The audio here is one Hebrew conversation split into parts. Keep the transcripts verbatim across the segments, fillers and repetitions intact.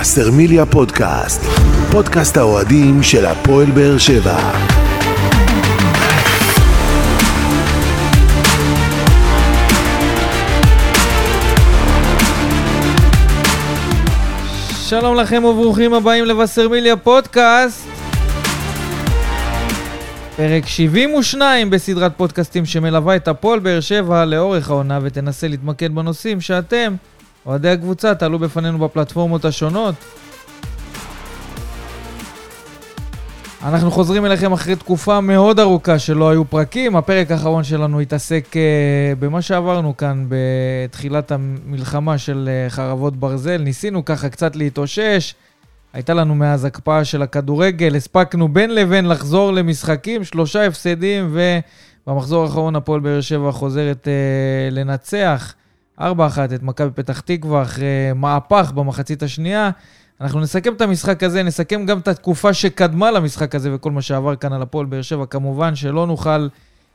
וסרמיליה פודקאסט, פודקאסט האוהדים של הפועל באר שבע. שלום לכם וברוכים הבאים לווסרמיליה פודקאסט. פרק שבעים ושתיים בסדרת פודקאסטים שמלווה את הפועל באר שבע לאורך העונה ותנסה להתמקד בנושאים שאתם, אוהדי הקבוצה, תעלו בפנינו בפלטפורמות השונות. אנחנו חוזרים אליכם אחרי תקופה מאוד ארוכה שלא היו פרקים. הפרק האחרון שלנו התעסק uh, במה שעברנו כאן בתחילת המלחמה של uh, חרבות ברזל. ניסינו ככה קצת להתאושש. הייתה לנו מאז הקפאה של הכדורגל. הספקנו בין לבין לחזור למשחקים, שלושה הפסדים, ובמחזור האחרון הפועל באר שבע חוזרת uh, לנצח. ארבע אחת את מכבי פתח תקווה אחרי מהפך במחצית השנייה. אנחנו נסכם את המשחק הזה, נסכם גם את התקופה שקדמה למשחק הזה וכל מה שעבר כאן על הפועל באר שבע. כמובן שלא נוכל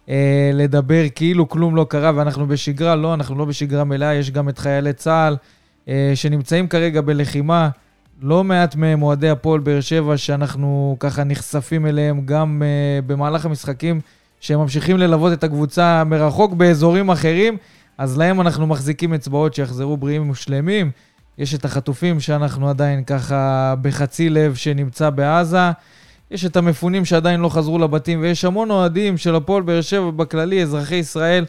אה, לדבר כאילו כלום לא קרה ואנחנו בשגרה. לא, אנחנו לא בשגרה מלאה, יש גם את חיילי צה"ל אה, שנמצאים כרגע בלחימה. לא מעט מהם מועדי הפועל באר שבע שאנחנו ככה נחשפים אליהם גם אה, במהלך המשחקים, שהם ממשיכים ללוות את הקבוצה מרחוק באזורים אחרים. אז להם אנחנו מחזיקים אצבעות שיחזרו בריאים ושלמים. יש את החטופים שאנחנו עדיין ככה בחצי לב שנמצא בעזה. יש את המפונים שעדיין לא חזרו לבתים. ויש המון אוהדים של הפועל באר שבע בכללי, אזרחי ישראל,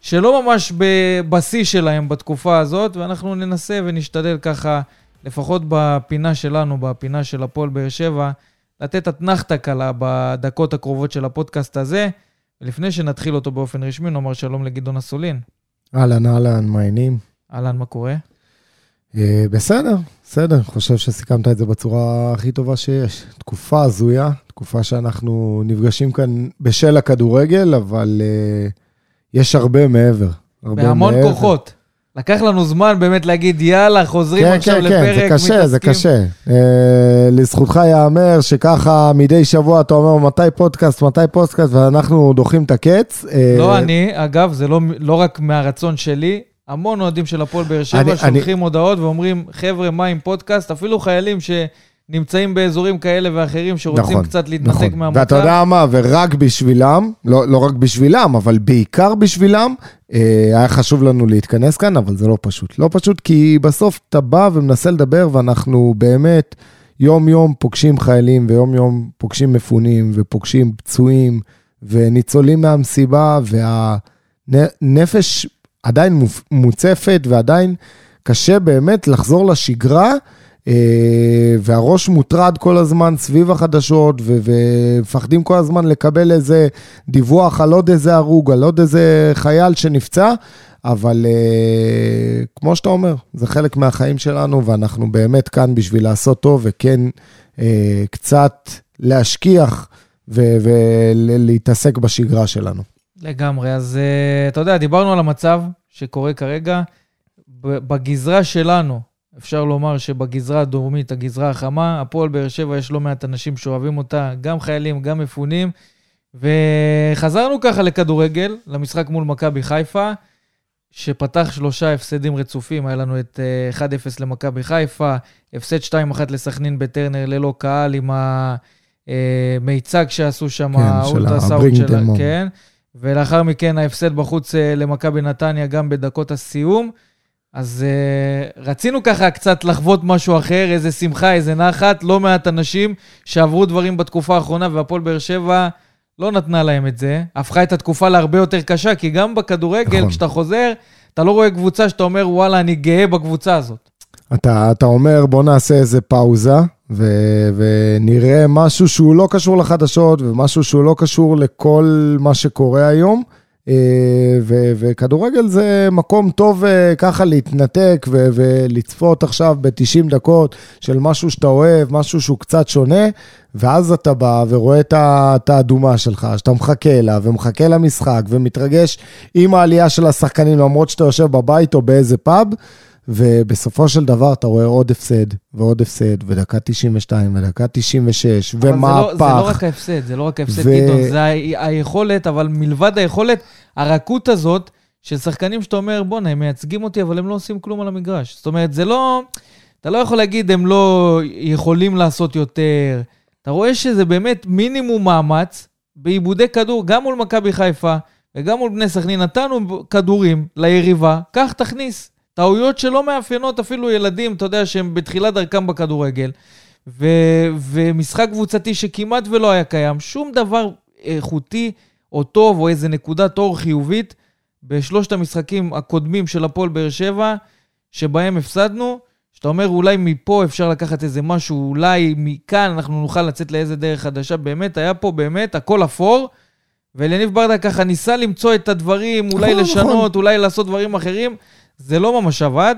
שלא ממש בבסי שלהם בתקופה הזאת. ואנחנו ננסה ונשתדל ככה, לפחות בפינה שלנו, בפינה של הפועל באר שבע, לתת התנחתה קלה בדקות הקרובות של הפודקאסט הזה. ולפני שנתחיל אותו באופן רשמי, נאמר שלום לגדעון אסולין. אהלן, אהלן, מה העניינים? אהלן, מה קורה? בסדר, בסדר. חושב שסיכמת את זה בצורה הכי טובה שיש. תקופה הזויה, תקופה שאנחנו נפגשים כאן בשל הכדורגל, אבל יש הרבה מעבר. בהמון כוחות. לקח לנו זמן באמת להגיד, יאללה, חוזרים עכשיו לפרק. כן, כן, כן, זה קשה, זה קשה. לזכותך יאמר שככה מדי שבוע אתה אומר, מתי פודקאסט, מתי פודקאסט, ואנחנו דוחים את הקץ. לא אני, אגב, זה לא רק מהרצון שלי, המון אוהדים של הפועל באר שבע שולחים הודעות ואומרים, חבר'ה, מה עם פודקאסט? אפילו חיילים שנמצאים באזורים כאלה ואחרים שרוצים קצת להתנתק מהמוצא. ואתה יודע מה, ורק בשבילם, לא רק בשבילם, אבל בעיקר בשבילם, היה חשוב לנו להתכנס כאן, אבל זה לא פשוט. לא פשוט, כי בסוף אתה בא ומנסה לדבר, ואנחנו באמת יום-יום פוגשים חיילים, ויום-יום פוגשים מפונים, ופוגשים פצועים, וניצולים מהמסיבה, והנפש עדיין מוצפת, ועדיין קשה באמת לחזור לשגרה, והראש מוטרד כל הזמן סביב החדשות, ומפחדים כל הזמן לקבל איזה דיווח על עוד איזה הרוג, על עוד איזה חייל שנפצע, אבל כמו שאתה אומר, זה חלק מהחיים שלנו, ואנחנו באמת כאן בשביל לעשות טוב, וכן קצת להשכיח, ולהתעסק בשגרה שלנו. לגמרי, אז אתה יודע, דיברנו על המצב שקורה כרגע, בגזרה שלנו, אפשר לומר שבגזרה הדרומית, הגזרה החמה, הפועל באר שבע יש לא מעט אנשים שאוהבים אותה, גם חיילים, גם מפונים, וחזרנו ככה לכדורגל, למשחק מול מכבי חיפה, שפתח שלושה הפסדים רצופים, היה לנו את אחד אפס למכבי חיפה, הפסד שתיים אחת לסכנין בטרנר ללא קהל, עם המיצג שעשו שם, כן, האולטרסאונד שלה, כן, ולאחר מכן ההפסד בחוץ למכבי נתניה גם בדקות הסיום. אז uh, רצינו ככה קצת לחוות משהו אחר, איזה שמחה, איזה נחת, לא מעט אנשים שעברו דברים בתקופה האחרונה, והפועל באר שבע לא נתנה להם את זה, הפכה את התקופה להרבה יותר קשה, כי גם בכדורגל, נכון. כשאתה חוזר, אתה לא רואה קבוצה שאתה אומר, וואלה, אני גאה בקבוצה הזאת. אתה, אתה אומר, בוא נעשה איזה פאוזה, ו- ונראה משהו שהוא לא קשור לחדשות, ומשהו שהוא לא קשור לכל מה שקורה היום, ו- וכדורגל זה מקום טוב ככה להתנתק, ו- ולצפות עכשיו ב-תשעים דקות של משהו שאתה אוהב, משהו שהוא קצת שונה, ואז אתה בא ורואה את האדומה שלך, שאתה מחכה לה, ומחכה למשחק, ומתרגש עם העלייה של השחקנים, למרות שאתה יושב בבית או באיזה פאב, ובסופו של דבר אתה רואה עוד הפסד, ועוד הפסד, ודקה תשעים ושתיים, ודקה תשעים ושש, ומהפך. זה לא רק ההפסד, זה לא רק ההפסד, זה היכולת, אבל מלבד היכולת, הרכות הזאת, של שחקנים שאתה אומר, בוא נה, הם מייצגים אותי, אבל הם לא עושים כלום על המגרש. זאת אומרת, זה לא, אתה לא יכול להגיד, הם לא יכולים לעשות יותר. אתה רואה שזה באמת מינימום מאמץ, בעיבודי כדור, גם מול מכבי חיפה, וגם מול בני סכנין, נתנו כדורים ליריבה, כך תכניס. טעויות שלא מאפיינות אפילו ילדים, אתה יודע שהם בתחילת דרכם בכדורגל, ו- ומשחק קבוצתי שכמעט ולא היה קיים, שום דבר איכותי או טוב, או איזה נקודת אור חיובית, בשלושת המשחקים הקודמים של הפועל באר שבע, שבהם הפסדנו, שאתה אומר אולי מפה אפשר לקחת איזה משהו, אולי מכאן אנחנו נוכל לצאת לאיזה דרך חדשה, באמת היה פה באמת הכל אפור, ואלי ניב ברדה ככה ניסה למצוא את הדברים, אולי לשנות, אולי לעשות דברים אחרים, זה לא ממש עבד,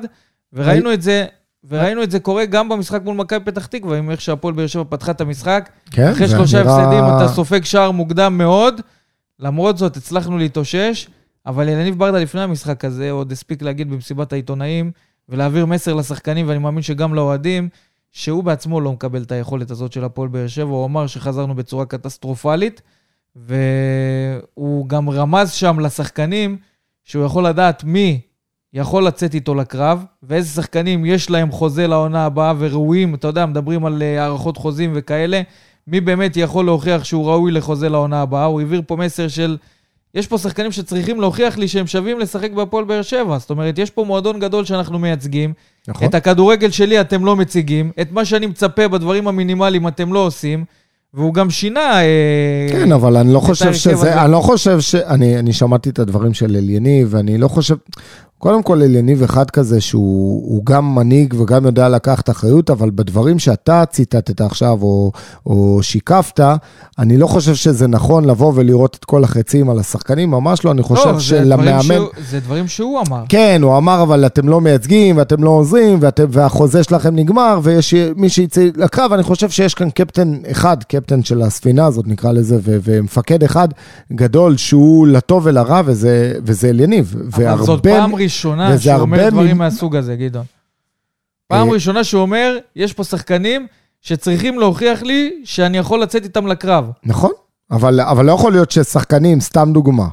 וראינו את זה, וראינו את זה קורה גם במשחק מול מכבי פתח תקווה, עם איך שהפועל באר שבע פתחה את המשחק, אחרי שלושה הפסדים אתה סופג שער מוקדם מאוד, למרות זאת הצלחנו להתאושש, אבל אלי ניב ברדה לפני המשחק הזה, עוד הספיק להגיד במסיבת העיתונאים, ולהעביר מסר לשחקנים, ואני מאמין שגם לאוהדים, שהוא בעצמו לא מקבל את היכולת הזאת של הפועל באר שבע, הוא אמר שחזרנו בצורה קטסטרופלית, והוא גם רמז שם לשחקנים, שהוא יכול לדעת מי יכול לצאת איתו לקרב, ואיזה שחקנים יש להם חוזה לעונה הבאה וראויים, אתה יודע, מדברים על הערכות חוזים וכאלה, מי באמת יכול להוכיח שהוא ראוי לחוזה לעונה הבאה, הוא העביר פה מסר של, יש פה שחקנים שצריכים להוכיח לי שהם שווים לשחק בפועל באר שבע, זאת אומרת, יש פה מועדון גדול שאנחנו מייצגים, נכון. את הכדורגל שלי אתם לא מציגים, את מה שאני מצפה בדברים המינימליים אתם לא עושים, והוא גם שינה... כן, אבל אני לא חושב שזה, אני לא חושב ש... אני, אני שמעתי את הדברים של אלייני, ואני לא חושב... קודם כל אלייני ואחד כזה, שהוא גם מנהיג וגם יודע לקחת אחריות, אבל בדברים שאתה ציטטת עכשיו, או, או שיקפת, אני לא חושב שזה נכון לבוא ולראות את כל החצים על השחקנים, ממש לא, אני חושב לא, שלמאמן... שהוא, זה דברים שהוא אמר. כן, הוא אמר, אבל אתם לא מייצגים, ואתם לא עוזרים, ואתם, והחוזה שלכם נגמר, ויש מי שיצא לקרב, אני חושב שיש כאן קפטן אחד, קפטן של הספינה הזאת, נקרא לזה, ו- ומפקד אחד גדול, שהוא לטוב ולרע, וזה, וזה אלייני, אבל זאת פעם ראשונה, ראשונה שאומר דברים מ... מהסוג הזה, גדעון. פעם ראשונה שאומר, יש פה שחקנים שצריכים להוכיח לי שאני יכול לצאת איתם לקרב. נכון, אבל, אבל לא יכול להיות ששחקנים, סתם דוגמה,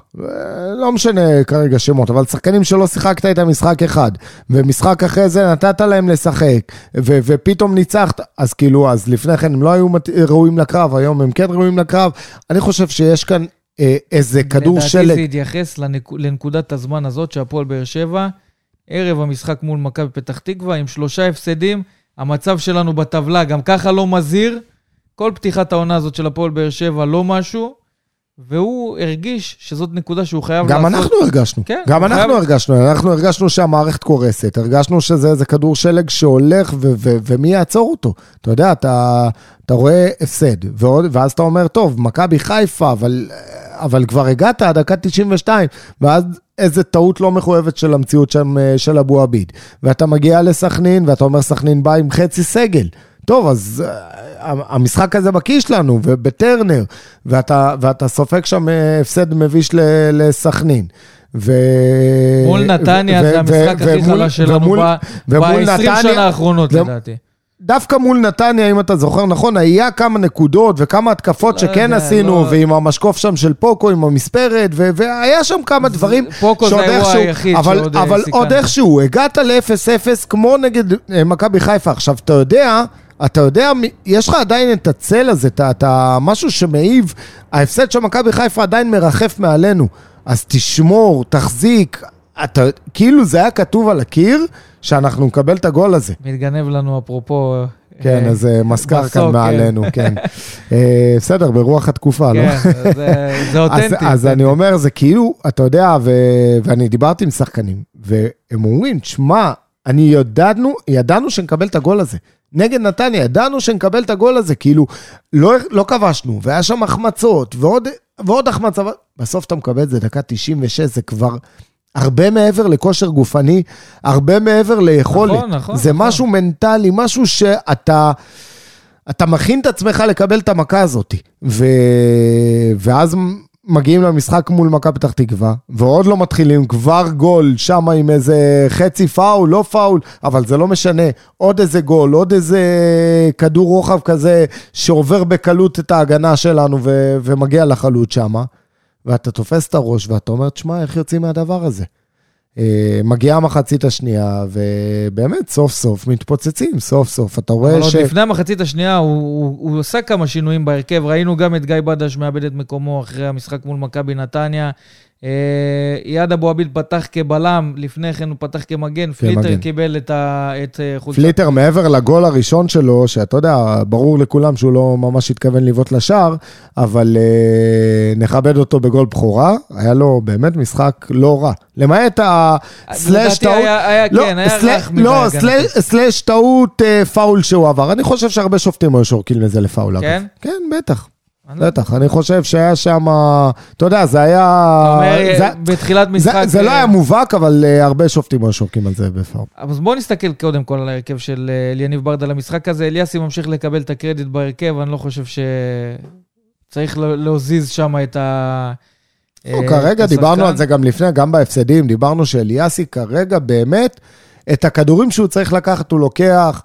לא משנה כרגע שמות, אבל שחקנים שלא שיחקת איתם משחק אחד, ומשחק אחרי זה נתת להם לשחק, ו, ופתאום ניצחת, אז כאילו, אז לפני כן הם לא היו ראויים לקרב, היום הם כן ראויים לקרב, אני חושב שיש כאן איזה כדור שלג. לדעתי זה התייחס לנקודת הזמן הזאת שהפועל באר שבע, ערב המשחק מול מכבי פתח תקווה, עם שלושה הפסדים, המצב שלנו בטבלה, גם ככה לא מזהיר, כל פתיחת העונה הזאת של הפועל באר שבע לא משהו, והוא הרגיש שזאת נקודה שהוא חייב לעשות. גם אנחנו הרגשנו, גם אנחנו הרגשנו, אנחנו הרגשנו שהמערכת קורסת, הרגשנו שזה איזה כדור שלג שהולך ומי יעצור אותו. אתה יודע, אתה... אתה רואה הפסד, ואז אתה אומר, טוב, מכבי חיפה, אבל, אבל כבר הגעת עד דקה תשעים ושתיים, ואז איזה טעות לא מחויבת של המציאות שם, של אבו עביד, ואתה מגיע לסכנין, ואתה אומר, סכנין בא עם חצי סגל, טוב, אז המשחק הזה בקיש לנו, ובטרנר, ואתה, ואתה סופק שם הפסד מביש לסכנין, ו... מול נתניה, זה המשחק הכי חלש שלנו, ב-עשרים שנה האחרונות, לדעתי. דווקא מול נתניה, אם אתה זוכר נכון, היה כמה נקודות וכמה התקפות שכן עשינו, ועם המשקוף שם של פוקו, עם המספרת, והיה שם כמה דברים, פוקו זה האירוע היחיד, אבל עוד איכשהו, הגעת ל-אפס אפס כמו נגד מכבי חיפה, עכשיו אתה יודע, אתה יודע, יש לך עדיין את הצל הזה, אתה משהו שמעיב, ההפסד של מכבי חיפה עדיין מרחף מעלינו, אז תשמור, תחזיק, אתה, כאילו זה היה כתוב על הקיר, שאנחנו נקבל את הגול הזה. מתגנב לנו אפרופו... כן, אה, אז מזכר בסוק, כאן מעלינו, כן. אה, בסדר, ברוח התקופה, כן, לא? כן, זה, זה אותנטי. אז, אז אני אומר, זה כאילו, אתה יודע, ו, ואני דיברתי עם שחקנים, והם אומרים, שמה, אני ידענו, ידענו שנקבל את הגול הזה. נגד נתניה, ידענו שנקבל את הגול הזה, כאילו, לא, לא כבשנו, והיה שם החמצות, ועוד, ועוד החמצה, בסוף אתה מקבל את זה, דקה תשעים ושש, זה כבר... הרבה מעבר לכושר גופני, הרבה מעבר ליכולת. נכון, נכון, זה נכון. משהו מנטלי, משהו שאתה, אתה מכין את עצמך לקבל את המכה הזאת. ו... ואז מגיעים למשחק מול מכה פתח תקווה, ועוד לא מתחילים, כבר גול, שם עם איזה חצי פאול, לא פאול, אבל זה לא משנה, עוד איזה גול, עוד איזה כדור רוחב כזה, שעובר בקלות את ההגנה שלנו, ו... ומגיע לחלוץ שמה. ואתה תופס את הראש, ואתה אומר, תשמע, איך יוצאים מהדבר הזה? מגיעה המחצית השנייה, ובאמת סוף סוף מתפוצצים, סוף סוף, אתה רואה ש... אבל עוד לפני המחצית השנייה, הוא עושה כמה שינויים בהרכב, ראינו גם את גיא בדש מאבד את מקומו אחרי המשחק מול מכבי נתניה, יד אבו עביד פתח כבלם, לפני כן הוא פתח כמגן, פליטר קיבל את חולצה. פליטר מעבר לגול הראשון שלו, שאתה יודע, ברור לכולם שהוא לא ממש התכוון לבעוט לשער, אבל נכבד אותו בגול בחורה, היה לו באמת משחק לא רע. למעט הסלש טעות... כן, היה רך מדי. לא, סלש טעות פאול שהוא עבר. אני חושב שהרבה שופטים היו שורקים לזה לפאול. כן? כן, בטח. בטח, אני חושב שהיה שם, אתה יודע, זה היה... בתחילת משחק... זה לא היה מובהק, אבל הרבה שופטים שורקים על זה בפאול. אז בואו נסתכל קודם כל על ההרכב של אלי ניב ברדה למשחק הזה. אליאסי ממשיך לקבל את הקרדיט בהרכב, אני לא חושב שצריך להוזיז שם את ה... כרגע דיברנו על זה גם לפני, גם בהפסדים, דיברנו שאליאסי כרגע באמת, את הכדורים שהוא צריך לקחת, הוא לוקח...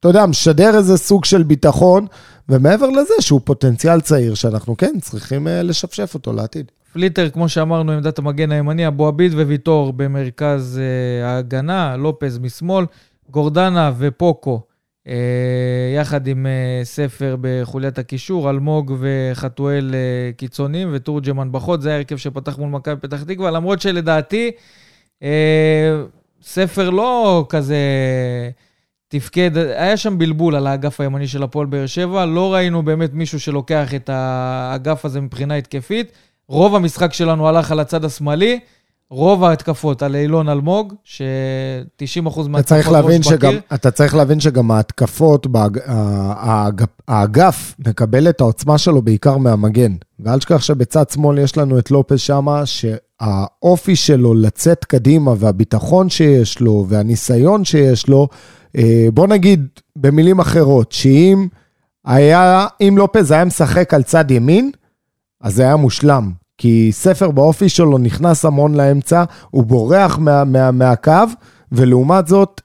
אתה יודע, משדר איזה סוג של ביטחון, ומעבר לזה שהוא פוטנציאל צעיר, שאנחנו כן צריכים לשפשף אותו לעתיד. פליטר, כמו שאמרנו, עמדת המגן הימני, אבו עביד וויטור במרכז אה, ההגנה, לופז משמאל, גורדנה ופוקו, אה, יחד עם אה, ספר בחוליית הקישור, אלמוג וחתואל אה, קיצונים, וטורג'מן בחוד, זה הרכב שפתח מול מכבי פתח תקווה, למרות שלדעתי, אה, ספר לא כזה... תפקד, היה שם בלבול על האגף הימני של הפועל באר שבע, לא ראינו באמת מישהו שלוקח את האגף הזה מבחינה התקפית, רוב המשחק שלנו הלך על הצד השמאלי, רוב ההתקפות על אילון אלמוג, ש-תשעים אחוז מההתקפות ראש בקיר. אתה צריך להבין שגם ההתקפות, האגף מקבל את העוצמה שלו בעיקר מהמגן, ואל שכח שבצד שמאל יש לנו את לופז שמה, ש... האופי שלו לצאת קדימה והביטחון שיש לו והניסיון שיש לו, בוא נגיד במילים אחרות, שאם היה, אם לופז היה משחק על צד ימין, אז זה היה מושלם, כי ספר באופי שלו נכנס המון לאמצע, הוא בורח מה, מה, מהקו, ולעומת זאת,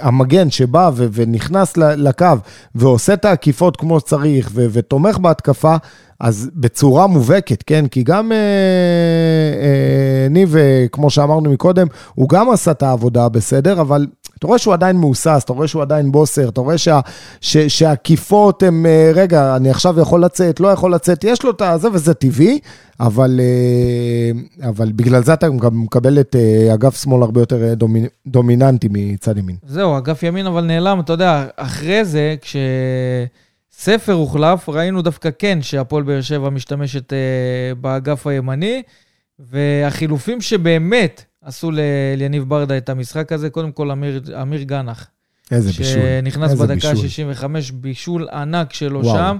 המגן שבא ונכנס לקו, ועושה את העקיפות כמו שצריך, ותומך בהתקפה, אז בצורה מובהקת, כן? כי גם ניב, כמו שאמרנו מקודם, הוא גם עשה את העבודה בסדר, אבל אתה רואה שהוא עדיין מאוסס, אתה רואה שהוא עדיין בוסר, אתה רואה שהעקיפות הם, רגע, אני עכשיו יכול לצאת, לא יכול לצאת, יש לו את זה וזה טבעי, אבל בגלל זה אתה מקבל את אגף שמאל הרבה יותר דומיננטי מצד ימין. זהו, אגף ימין אבל נעלם, אתה יודע, אחרי זה, כש... ספר הוחלף, ראינו דווקא כן שהפועל באר שבע משתמשת uh, באגף הימני, והחילופים שבאמת עשו לאליניב ברדה את המשחק הזה, קודם כל אמיר, אמיר גנח. איזה בישול. שנכנס איזה בדקה ה-שישים וחמש, בישול ענק שלו וואו. שם.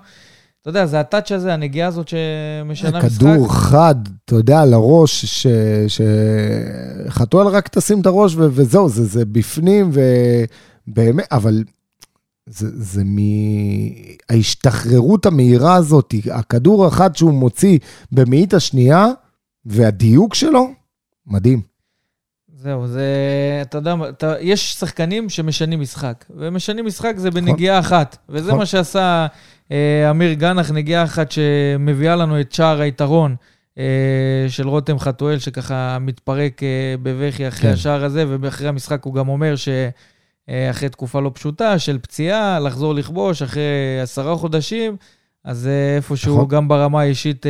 אתה יודע, זה הטאץ' הזה, הנגיעה הזאת שמשנה משחק. כדור חד, אתה יודע, לראש, ש... שחתואל רק תשים את הראש ו... וזהו, זה, זה בפנים, ובאמת, אבל... זה, זה מההשתחררות המהירה הזאת, הכדור אחד שהוא מוציא במאית השנייה, והדיוק שלו, מדהים. זהו, זה, אתה יודע, אתה, יש שחקנים שמשנים משחק, ומשנים משחק זה בנגיעה אחת, וזה מה שעשה אה, אמיר גנח, נגיעה אחת שמביאה לנו את שער היתרון, של רותם חתואל, שככה מתפרק אה, בבכי אחרי השער הזה, ובאחרי המשחק הוא גם אומר ש... אחרי תקופה לא פשוטה של פציעה, לחזור לכבוש אחרי עשרה חודשים, אז איפשהו גם ברמה האישית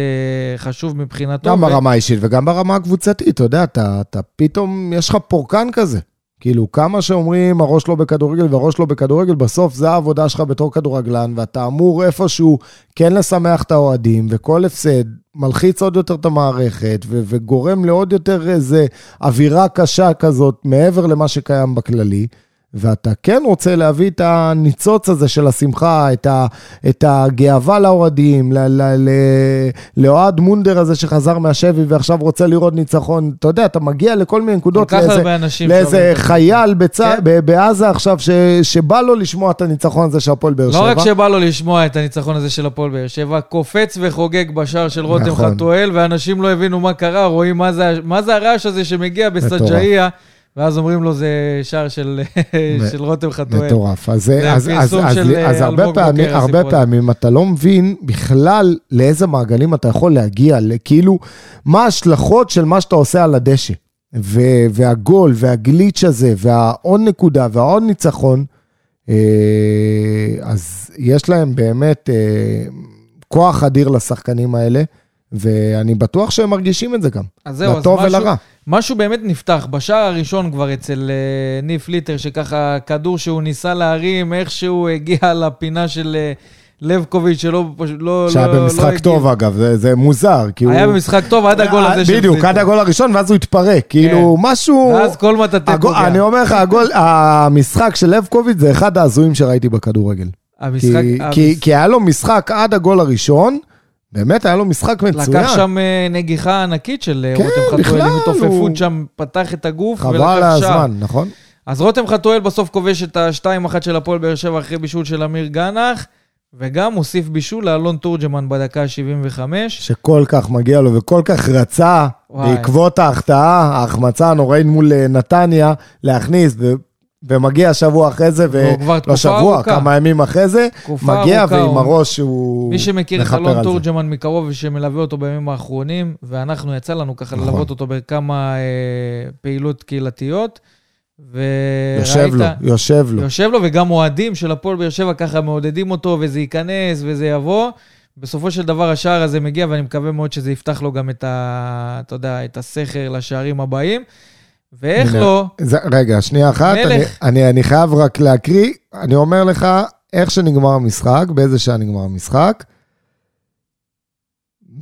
חשוב מבחינתו. גם ברמה האישית וגם ברמה הקבוצתית, אתה יודע, אתה פתאום, יש לך פורקן כזה. כאילו, כמה שאומרים, הראש לא בכדורגל והראש לא בכדורגל, בסוף זה העבודה שלך בתור כדורגלן, ואתה אמור איפשהו כן לשמח את האוהדים, וכל הפסד מלחיץ עוד יותר את המערכת, ו- וגורם לעוד יותר איזה אווירה קשה כזאת, מעבר למה שקיים בכללי. ואתה כן רוצה להביא את הניצוץ הזה של השמחה, את, ה, את הגאווה לאוהדים, לאוהד מונדר הזה שחזר מהשבי, ועכשיו רוצה לראות ניצחון, אתה יודע, אתה מגיע לכל מיני נקודות, לאיזה חייל בעזה עכשיו, שבא לו לשמוע את הניצחון הזה של הפועל באר שבע. לא רק שבא לו לשמוע את הניצחון הזה של הפועל באר שבע, קופץ וחוגג בשער של רותם חתואל, ואנשים לא הבינו מה קרה, רואים מה זה הרעש הזה שמגיע בסג'איה, ואז אומרים לו, זה שער של רותם חתואל. מטורף. אז הרבה פעמים אתה לא מבין בכלל לאיזה מעגלים אתה יכול להגיע, כאילו מה ההשלכות של מה שאתה עושה על הדשא. והגול והגליץ' הזה, והעוד נקודה והעוד ניצחון, אז יש להם באמת כוח אדיר לשחקנים האלה, ואני בטוח שהם מרגישים את זה גם, לטוב ולרע. משהו באמת נפתח, בשער הראשון כבר אצל ניף ליטר, שככה כדור שהוא ניסה להרים, איך שהוא הגיע לפינה של לבקוביץ' שלא, לא, שהיה לא, במשחק לא טוב, אגב, זה, זה מוזר. כי היה הוא... במשחק טוב עד הגול הזה. בדיוק, עד הגול הראשון, ואז הוא התפרק. כאילו, כן. משהו... ואז כל מטטה הגול... פוגע. אני אומר לך, הגול... המשחק של לבקוביץ' זה אחד ההזויים שראיתי בכדורגל. המשחק... כי, המשחק... כי, כי היה לו משחק עד הגול הראשון, באמת היה לו משחק מצוין. לקח שם נגיחה ענקית של כן, רותם חתואל, עם התופפות הוא... שם, פתח את הגוף. חבל הזמן, שם. נכון? אז רותם חתואל בסוף כובש את ה-שתיים אחת של הפועל באר שבע, אחרי בישול של אמיר גנח, וגם הוסיף בישול לאלון תורג'מן בדקה ה-שבעים וחמש. שכל כך מגיע לו וכל כך רצה, וואי. בעקבות ההחטאה, ההחמצה הנוראית מול נתניה, להכניס, ו... ומגיע שבוע אחרי זה, ולא שבוע, ארוכה. כמה ימים אחרי זה, מגיע ארוכה, ועם או... הראש הוא... מי שמכיר את אלון תורג'מן מקרוב, ושמלווה אותו בימים האחרונים, ואנחנו יצא לנו ככה נכון. ללוות אותו בכמה אה, פעילות קהילתיות, יושב לו, יושב לו. יושב לו, וגם אוהדים של הפועל באר שבע ככה מעודדים אותו, וזה ייכנס וזה יבוא. בסופו של דבר השער הזה מגיע, ואני מקווה מאוד שזה יפתח לו גם את ה... אתה יודע, את הסכר לשערים הבאים. ואיך לא? רגע, שנייה אחת, אני חייב רק להקריא, אני אומר לך איך שנגמר המשחק, באיזה שעה נגמר המשחק.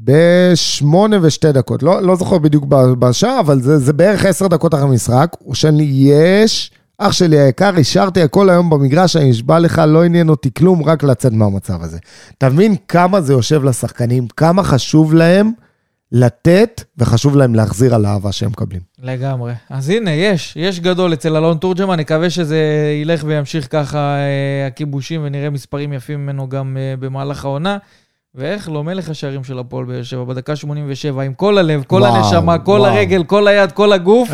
בשמונה ושתי דקות, לא, לא זוכר בדיוק בשעה, אבל זה, זה בערך עשר דקות אחרי המשחק, ושאני יש, אח שלי היקר, השארתי הכל היום במגרש, אני אשבע לך, לא עניין אותי כלום, רק לצאת מהמצב הזה. תבין כמה זה יושב לשחקנים, כמה חשוב להם לתת, וחשוב להם להחזיר על האהבה שהם מקבלים. לגמרי. אז הנה, יש, יש גדול אצל אלון תורג'מן, אני מקווה שזה ילך וימשיך ככה הכיבושים, ונראה מספרים יפים ממנו גם במהלך העונה, ואיך לא מלך השערים של הפועל באר שבע, בדקה שמונים ושבע, עם כל הלב, כל וואו, הנשמה, כל וואו. הרגל, כל היד, כל הגוף,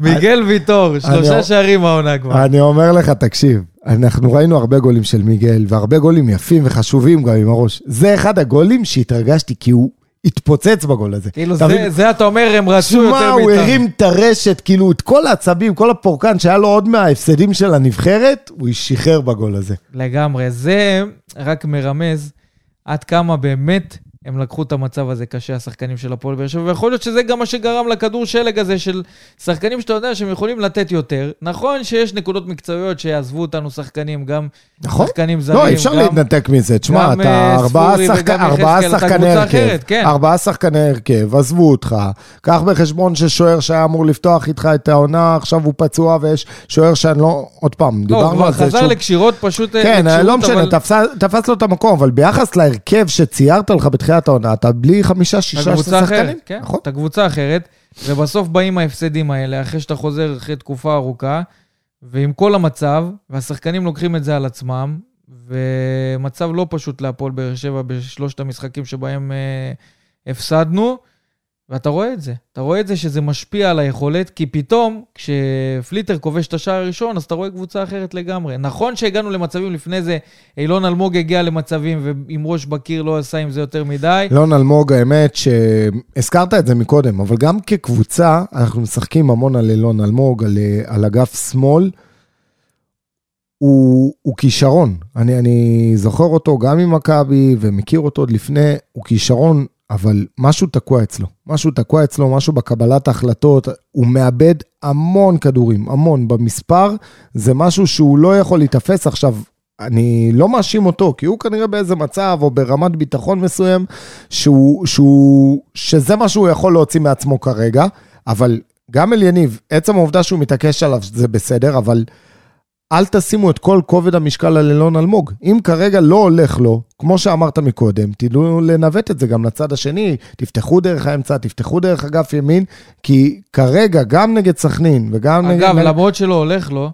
מיגל ויטור, שלושה אני... שערים העונה כבר. אני אומר לך, תקשיב, אנחנו ראינו הרבה גולים של מיגל, והרבה גולים יפים וחשובים גם עם הראש. זה אחד הגולים שהתרגשתי, כי הוא התפוצץ בגול הזה. כאילו זה, מבין... זה אתה אומר, הם רשו יותר מאיתם. הוא הרים את הרשת, כאילו את כל העצבים, כל הפורקן שהיה לו עוד מההפסדים של הנבחרת, הוא ישחרר בגול הזה. לגמרי, זה רק מרמז עד כמה באמת הם לקחו את המצב הזה קשה, השחקנים של הפועל באר שבע, ויכול להיות שזה גם מה שגרם לכדור שלג הזה של שחקנים שאתה יודע שהם יכולים לתת יותר. נכון שיש נקודות מקצועיות שעזבו אותנו שחקנים, גם נכון? שחקנים זרים. לא, אפשר גם, להתנתק מזה. תשמע, אתה ארבעה שחקני הרכב, כן. ארבעה שחקני הרכב, עזבו אותך. קח בחשבון ששוער שהיה אמור לפתוח איתך את העונה, עכשיו הוא פצוע ויש שוער שאני לא... עוד פעם, דיברנו על זה. לא, כבר חזר שוב... לקשירות פשוט... כן, לקשירות, לא משנה, אבל... תפס, תפס לו את המקום, אבל ביחס להרכב שציירת לך בתחילת העונה, אתה בלי חמישה, שישה שחקנים? כן, נכון? את הקבוצה אחרת, ובסוף באים ההפסדים האלה, אחרי שאתה חוזר אחרי תקופה ארוכה, ועם כל המצב, והשחקנים לוקחים את זה על עצמם, ומצב לא פשוט להפועל באר שבע, בשלושת המשחקים שבהם אה, הפסדנו, ואתה רואה את זה, אתה רואה את זה שזה משפיע על היכולת, כי פתאום, כשפליטר כובש את השער הראשון, אז אתה רואה קבוצה אחרת לגמרי. נכון שהגענו למצבים לפני זה, אילון אלמוג הגיע למצבים, ועם ראש בקיר לא עשה עם זה יותר מדי. אילון אלמוג, האמת שהזכרת את זה מקודם, אבל גם כקבוצה, אנחנו משחקים המון על אילון אלמוג, על, על אגף שמאל, הוא, הוא כישרון. אני, אני זוכר אותו גם עם מכבי, ומכיר אותו עוד לפני, הוא כישרון, אבל משהו תקוע אצלו, משהו תקוע אצלו, משהו בקבלת ההחלטות, הוא מאבד המון כדורים, המון במספר, זה משהו שהוא לא יכול להתאפס עכשיו, אני לא מאשים אותו, כי הוא כנראה באיזה מצב, או ברמת ביטחון מסוים, שהוא, שהוא, שזה מה שהוא יכול להוציא מעצמו כרגע, אבל גם אל יניב, עצם העובדה שהוא מתעקש עליו, זה בסדר, אבל אל תשימו את כל כובד המשקל על אלון אלמוג. אם כרגע לא הולך לו, כמו שאמרת מקודם, תדעו לנווט את זה גם לצד השני, תפתחו דרך האמצע, תפתחו דרך אגף ימין, כי כרגע גם נגד סכנין, וגם אגב, נגד... אגב, למרות שלא הולך לו,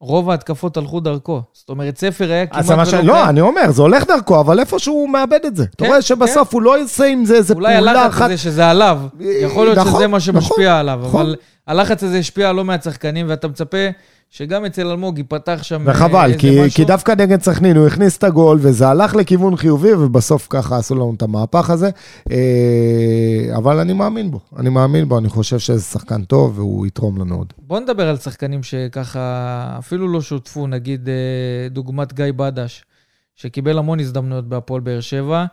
רוב ההתקפות הלכו דרכו. זאת אומרת, ספר היה כמעט ולא... ש... לא, אני אומר, זה הולך דרכו, אבל איפשהו הוא מאבד את זה. כן, אתה רואה שבסוף כן. הוא לא יעשה עם זה איזה פעולה אחת. אולי הלחץ אחת... הזה שזה עליו, יכול להיות נכון, שזה מה שמשפיע נכון, עליו, נכון. אבל הלחץ הזה השפיע לא מהצחקנים, ואתה מצפה שגם אצל אלמוג ייפתח שם וחבל, כי, כי דווקא נגד סכנין, הוא הכניס את הגול, וזה הלך לכיוון חיובי, ובסוף ככה עשו לנו את המהפך הזה, אבל אני מאמין בו, אני מאמין בו, אני חושב שזה שחקן טוב, והוא יתרום לנו עוד. בוא נדבר על שחקנים שככה, אפילו לא שותפו, נגיד דוגמת גיא בדש, שקיבל המון הזדמנויות בהפועל באר שבע,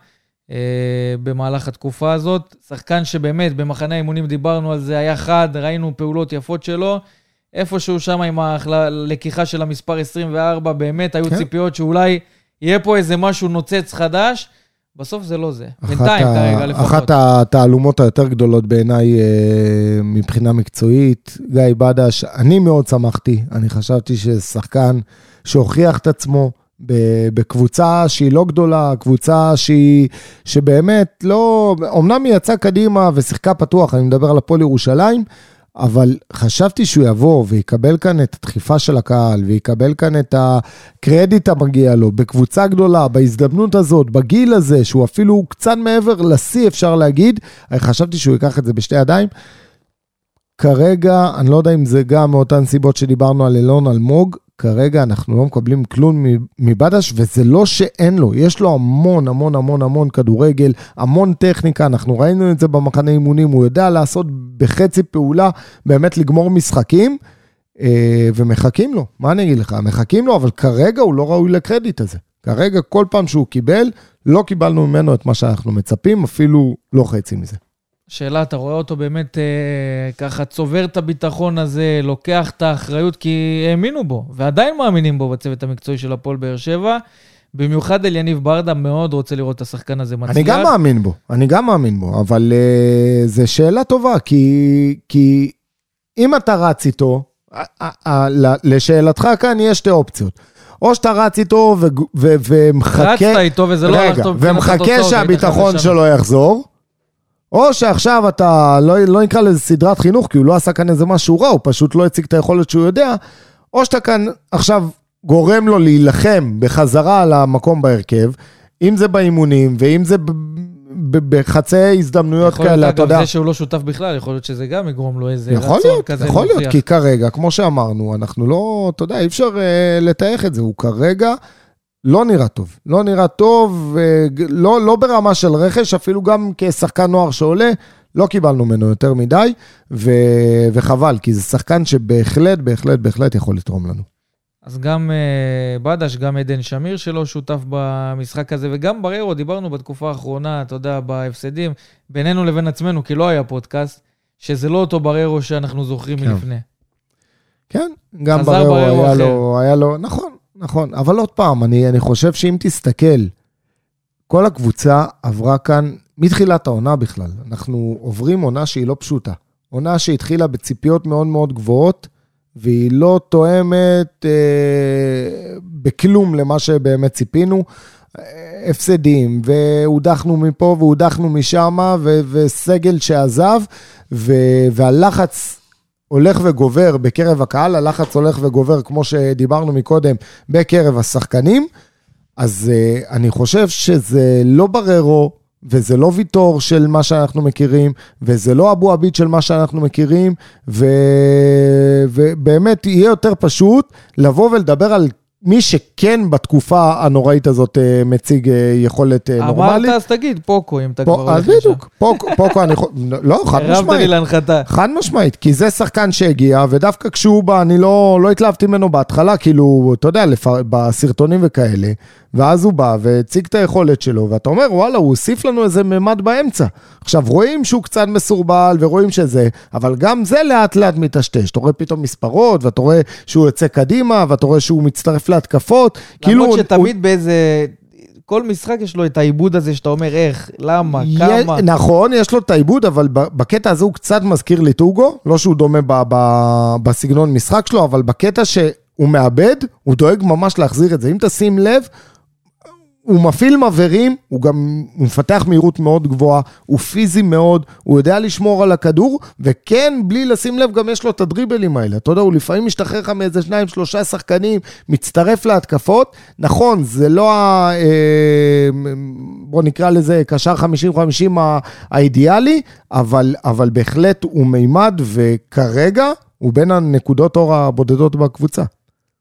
במהלך התקופה הזאת, שחקן שבאמת במחנה האימונים דיברנו על זה, היה חד, ראינו פעולות יפות שלו, איפשהו שם עם הלקיחה של המספר עשרים וארבע, באמת היו כן. ציפיות שאולי יהיה פה איזה משהו נוצץ חדש, בסוף זה לא זה. בינתיים כרגע לפחות. אחת התעלומות היותר גדולות בעיניי מבחינה מקצועית, גיא בדש, אני מאוד שמחתי, אני חשבתי ששחקן שהוכיח את עצמו, בקבוצה שהיא לא גדולה, קבוצה שהיא, שבאמת לא, אמנם היא יצאה קדימה ושיחקה פתוח, אני מדבר על הפועל ירושלים, אבל חשבתי שהוא יבוא ויקבל כאן את הדחיפה של הקהל, ויקבל כאן את הקרדיט המגיע לו, בקבוצה גדולה, בהזדמנות הזאת, בגיל הזה, שהוא אפילו קצת מעבר לשיא, אפשר להגיד, חשבתי שהוא ייקח את זה בשתי ידיים, כרגע, אני לא יודע אם זה גם מאותן סיבות שדיברנו על אלון אלמוג, כרגע אנחנו לא מקבלים כלום מבדש, וזה לא שאין לו, יש לו המון, המון, המון, המון כדורגל, המון טכניקה, אנחנו ראינו את זה במחנה אימונים, הוא יודע לעשות בחצי פעולה, באמת לגמור משחקים, ומחכים לו, מה אני אגיד לך? מחכים לו, אבל כרגע הוא לא ראוי לקרדיט הזה, כרגע כל פעם שהוא קיבל, לא קיבלנו ממנו את מה שאנחנו מצפים, אפילו לא חצי מזה. שאלה, אתה רואה אותו באמת אה, ככה צובר את הביטחון הזה, לוקח את האחריות, כי האמינו בו, ועדיין מאמינים בו בצוות המקצועי של הפועל באר שבע, במיוחד אלי ניב ברדה מאוד רוצה לראות את השחקן הזה מצליח. אני גם מאמין בו, אני גם מאמין בו, אבל אה, זה שאלה טובה, כי, כי אם אתה רץ איתו, א- א- א- לשאלתך כאן יש שתי אופציות, או שאתה רץ איתו ו- ו- ומחכה, רצת איתו וזה לא רגע, טוב, ומחכה שהביטחון שלו יחזור, או שעכשיו אתה לא, לא נקרא לזה סדרת חינוך, כי הוא לא עשה כאן איזה משהו רע, הוא פשוט לא הציג את היכולת שהוא יודע, או שאתה כאן עכשיו גורם לו להילחם בחזרה על המקום בהרכב, אם זה באימונים, ואם זה בחצי הזדמנויות כאלה, אתה יודע. יכול להיות גם זה שהוא לא שותף בכלל, יכול להיות שזה גם יגרום לו איזה רצון להיות, כזה. יכול להיות, כי כרגע, כמו שאמרנו, אנחנו לא, אתה יודע, אי אפשר אה, לתאך את זה, הוא כרגע... לא נראה טוב, לא נראה טוב, לא, לא ברמה של רכש, אפילו גם כשחקן נוער שעולה, לא קיבלנו ממנו יותר מדי, ו, וחבל, כי זה שחקן שבהחלט, בהחלט, בהחלט יכול לתרום לנו. אז גם בדש, גם עדן שמיר שלא שותף במשחק הזה, וגם בררו, דיברנו בתקופה האחרונה, אתה יודע, בהפסדים, בינינו לבין עצמנו, כי לא היה פודקאסט, שזה לא אותו בררו שאנחנו זוכרים כן. מלפני. כן, גם בררו, בררו היה, לו, היה לו, נכון. נכון, אבל עוד פעם, אני, אני חושב שאם תסתכל, כל הקבוצה עברה כאן, מתחילת העונה בכלל, אנחנו עוברים עונה שהיא לא פשוטה, עונה שהתחילה בציפיות מאוד מאוד גבוהות, והיא לא תואמת אה, בכלום למה שבאמת ציפינו, הפסדים, והודחנו מפה והודחנו משם, ו- וסגל שעזב, ו- והלחץ, הולך וגובר בקרב הקהל, הלחץ הולך וגובר, כמו שדיברנו מקודם, בקרב השחקנים, אז uh, אני חושב שזה לא בררו, וזה לא ויתור של מה שאנחנו מכירים, וזה לא אבו אביד של מה שאנחנו מכירים, ו... ובאמת יהיה יותר פשוט לבוא ולדבר על מי שכן בתקופה הנוראית הזאת מציג יכולת נורמלית. אמרת, אז תגיד, פוקו, אם אתה כבר הולך לשם. אז בדיוק, פוקו, אני חושב, לא, חד משמעית. הרמת לי להנחתה. חד משמעית, כי זה שחקן שהגיע, ודווקא כשהוא בא, אני לא התלהבתי ממנו בהתחלה, כאילו, אתה יודע, בסרטונים וכאלה, ואז הוא בא והציג את היכולת שלו, ואתה אומר, וואלה, הוא הוסיף לנו איזה ממד באמצע. עכשיו, רואים שהוא קצת מסורבל, ורואים שזה, אבל גם זה לאט לאט מתשתש. אתה רואה פתאום מספרות, ואתה רואה שהוא יוצא קדימה, ואתה רואה שהוא מצטרף להתקפות. למרות שתמיד באיזה... כל משחק יש לו את העיבוד הזה, שאתה אומר איך, למה, כמה. נכון, יש לו את העיבוד, אבל בקטע הזה הוא קצת מזכיר לי טוגו, לא שהוא דומה בסגנון משחק שלו, אבל בקטע שהוא מאבד, הוא דואג ממש להחזיר את זה. אם תשים לב, הוא מפעיל מעברים, הוא גם הוא מפתח מהירות מאוד גבוהה, הוא פיזי מאוד, הוא יודע לשמור על הכדור, וכן, בלי לשים לב, גם יש לו את הדריבלים האלה. אתה יודע, הוא לפעמים משתחרר לך מאיזה שניים, שלושה שחקנים, מצטרף להתקפות. נכון, זה לא, ה, בוא נקרא לזה, קשר חמישים חמישים האידיאלי, אבל, אבל בהחלט הוא מימד, וכרגע הוא בין הנקודות אור הבודדות בקבוצה.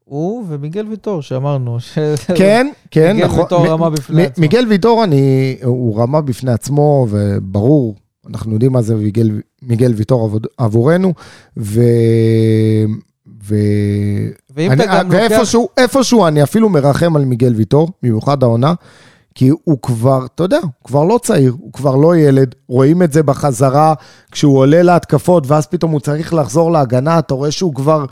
הוא ומיגל ויטור שאמרנו ש... כן, כן, מיגל נכון. ויטור מ- רמה בפני מ- עצמו. מיגל ויטור אני, הוא רמה בפני עצמו, וברור, אנחנו יודעים מה זה מיגל, מיגל ויטור עבוד, עבורנו, ו... ו... אני, ואיפשהו, לוקח... איפשהו אני אפילו מרחם על מיגל ויטור, במיוחד העונה, כי הוא כבר, אתה יודע, הוא כבר לא צעיר, הוא כבר לא ילד, רואים את זה בחזרה, כשהוא עולה להתקפות, ואז פתאום הוא צריך לחזור להגנה, אתה רואה שהוא כבר...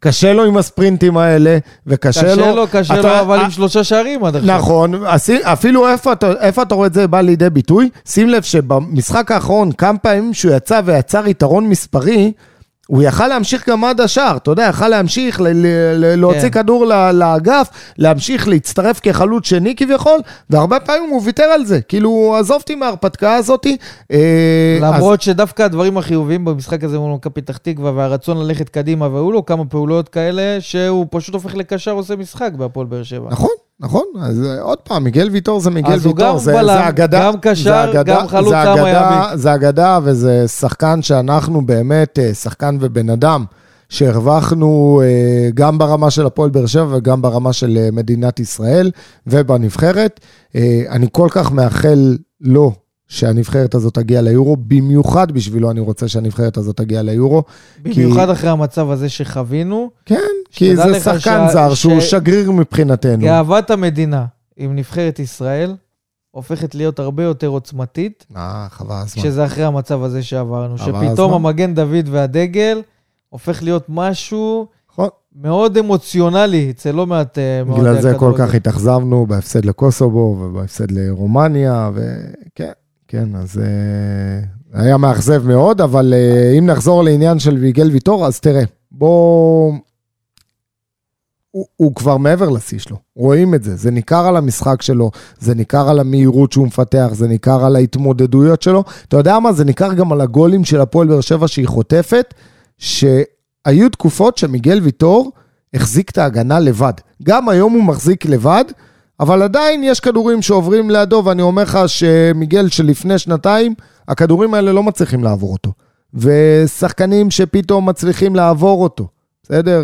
קשה לו עם הספרינטים האלה, וקשה קשה לו, לו, קשה אתה, לו, אבל 아, עם שלושה שערים עד עכשיו. נכון, אפילו איפה, איפה אתה רואה את זה בא לידי ביטוי, שים לב שבמשחק האחרון, כמה פעמים שהוא יצא ויצר יתרון מספרי, הוא יכל להמשיך גם עד השאר, אתה יודע, יכל להמשיך ל- ל- ל- להוציא כן. כדור לאגף, להמשיך להצטרף כחלוץ שני כביכול, והרבה פעמים הוא ויתר על זה, כאילו עזובתי מההרפתקה הזאת. למרות אז... שדווקא הדברים החיוביים במשחק הזה מול מכבי פתח תקווה, והרצון ללכת קדימה, והיו לו כמה פעולות כאלה, שהוא פשוט הופך לקשר עושה משחק בהפועל באר שבע. נכון. נכון, אז עוד פעם, מיגל ויטור זה מיגל ויטור, זה, בלם, זה אגדה, גם קשר, זה אגדה, גם חלוץ המיאמי. זה אגדה וזה שחקן שאנחנו באמת, שחקן ובן אדם, שהרווחנו גם ברמה של הפועל באר שבע וגם ברמה של מדינת ישראל ובנבחרת. אני כל כך מאחל לו שהנבחרת הזאת תגיע ליורו, במיוחד בשבילו אני רוצה שהנבחרת הזאת תגיע ליורו. במיוחד כי... אחרי המצב הזה שחווינו. כן, כי זה שחקן ש... זר שהוא ש... שגריר מבחינתנו. גאוות המדינה עם נבחרת ישראל הופכת להיות הרבה יותר עוצמתית. אה, חווה הזמן. שזה אחרי המצב הזה שעברנו. שפתאום הזמן. המגן דוד והדגל הופך להיות משהו... מאוד אמוציונלי, אצל לא מעט... בגלל זה כל כך התאכזבנו בהפסד לקוסובו ובהפסד לרומניה, וכן. כן, אז היה מאכזב מאוד, אבל אם נחזור לעניין של מיגל ויטור, אז תראה, בוא... הוא כבר מעבר לשיא שלו, רואים את זה, זה ניכר על המשחק שלו, זה ניכר על המהירות שהוא מפתח, זה ניכר על ההתמודדויות שלו, אתה יודע מה? זה ניכר גם על הגולים של הפועל באר שבע שהיא חוטפת, ש... היו תקופות שמיגל ויטור החזיק את ההגנה לבד. גם היום הוא מחזיק לבד, אבל עדיין יש כדורים שעוברים לידו, ואני אומר לך שמיגל שלפני שנתיים, הכדורים האלה לא מצליחים לעבור אותו. ושחקנים שפתאום מצליחים לעבור אותו. בסדר?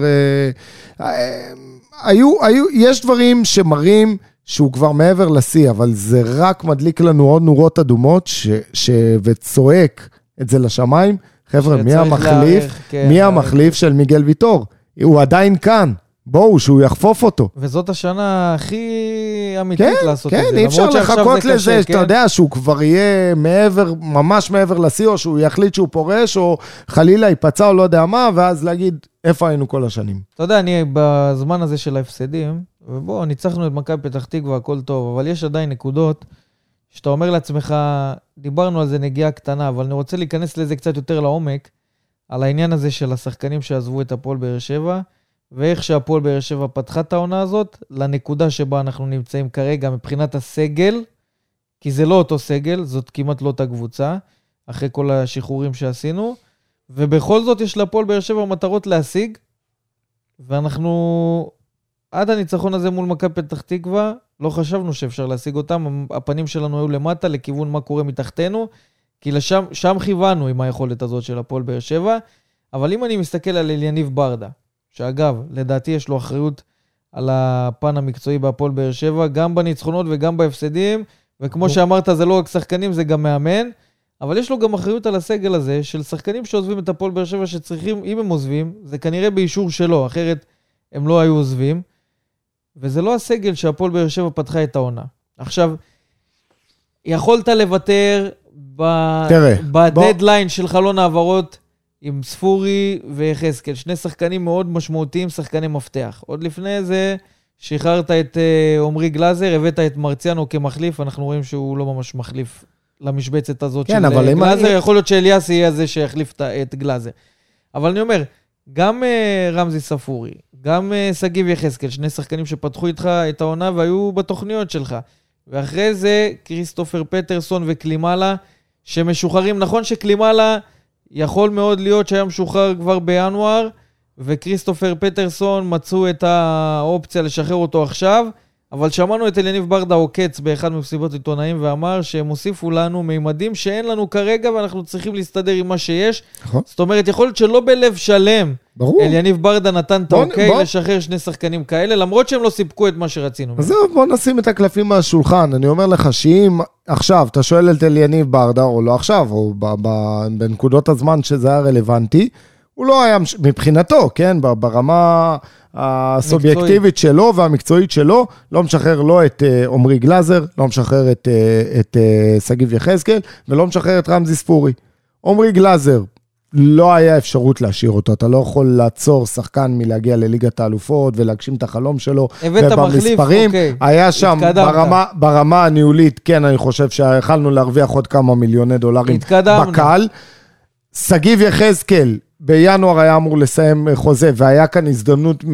היו, היו, יש דברים שמראים שהוא כבר מעבר לשיא, אבל זה רק מדליק לנו עוד נורות אדומות, ש, ש, וצועק את זה לשמיים, חבר'ה, מי המחליף, להערך, כן, מי להערך. המחליף של מיגל ויטור? הוא עדיין כאן. בואו, שהוא יחפוף אותו. וזאת השנה הכי אמיתית כן, לעשות כן, את זה. כן, אי אפשר לחכות לזה, קשה, כן? אתה יודע, שהוא כבר יהיה מעבר, ממש מעבר לשיא, או שהוא יחליט שהוא פורש, או חלילה ייפצע, או לא יודע מה, ואז להגיד, איפה היינו כל השנים? אתה יודע, אני בזמן הזה של ההפסדים, ובואו, ניצחנו את מכבי פתח תקווה, הכל טוב, אבל יש עדיין נקודות, שאתה אומר לעצמך, דיברנו על זה נגיעה קטנה, אבל אני רוצה להיכנס לזה קצת יותר לעומק, על העניין הזה של השחקנים שעזבו את הפועל באר שבע, ואיך שהפועל באר שבע פתחה את העונה הזאת, לנקודה שבה אנחנו נמצאים כרגע, מבחינת הסגל, כי זה לא אותו סגל, זאת כמעט לא אותה קבוצה, אחרי כל השחרורים שעשינו, ובכל זאת יש לפועל באר שבע מטרות להשיג, ואנחנו... עד הניצחון הזה מול מכבי פתח תקווה, לא חשבנו שאפשר להשיג אותם, הפנים שלנו היו למטה, לכיוון מה קורה מתחתנו, כי לשם, שם חיוונו עם היכולת הזאת של הפועל באר שבע, אבל אם אני מסתכל על אלי ניב ברדה, שאגב, לדעתי יש לו אחריות על הפן המקצועי בהפועל באר שבע, גם בניצחונות וגם בהפסדים, וכמו שאמרת, זה לא רק שחקנים, זה גם מאמן, אבל יש לו גם אחריות על הסגל הזה, של שחקנים שעוזבים את הפועל באר שבע, שצריכים, אם הם עוזבים, זה כנראה באישור שלו, אחרת הם לא היו עוזבים. וזה לא הסגל שהפועל באר שבע פתחה את העונה. עכשיו, יכולת לוותר בדדליין של חלון העברות עם ספורי וחזקאל, שני שחקנים מאוד משמעותיים, שחקני מפתח. עוד לפני זה, שחררת את עומרי גלאזר, הבאת את מרציאנו כמחליף, אנחנו רואים שהוא לא ממש מחליף למשבצת הזאת של גלאזר, יכול להיות שאליאס יהיה זה שיחליף את גלאזר. אבל אני אומר, גם רמזי ספורי, גם סגיב יחזקאל, שני שחקנים שפתחו איתך את העונה והיו בתוכניות שלך. ואחרי זה קריסטופר פטרסון וקלימלה, שמשוחררים. נכון שקלימלה יכול מאוד להיות שהיה משוחרר כבר בינואר, וקריסטופר פטרסון מצאו את האופציה לשחרר אותו עכשיו, אבל שמענו את אלי ניב ברדה עוקץ באחד מפסיבות עיתונאים ואמר שהם הוסיפו לנו מימדים שאין לנו כרגע ואנחנו צריכים להסתדר עם מה שיש. זאת אומרת, יכול להיות שלא בלב שלם אלי ניב ברדה נתן את האוקיי לשחרר שני שחקנים כאלה, למרות שהם לא סיפקו את מה שרצינו. אז בוא נשים את הקלפים מהשולחן. אני אומר לך שאם עכשיו אתה שואל את אלי ניב ברדה, או לא עכשיו, או בנקודות הזמן שזה היה רלוונטי, הוא לא היה מבחינתו, כן, ברמה הסובייקטיבית שלו והמקצועית שלו, לא משחרר לא את עומרי גלזר, לא משחרר את, את סגיב יחזקאל, ולא משחרר את רמזי ספורי. עומרי גלזר, לא היה אפשרות להשאיר אותו, אתה לא יכול לעצור שחקן מלהגיע לליגת האלופות, ולהגשים את החלום שלו, ובמספרים, אוקיי, היה שם ברמה, ברמה הניהולית, כן, אני חושב שהחלנו להרוויח עוד כמה מיליוני דולרים בקל, סגיב יחזקאל, בינואר היה אמור לסיים חוזה, והיה כאן הזדמנות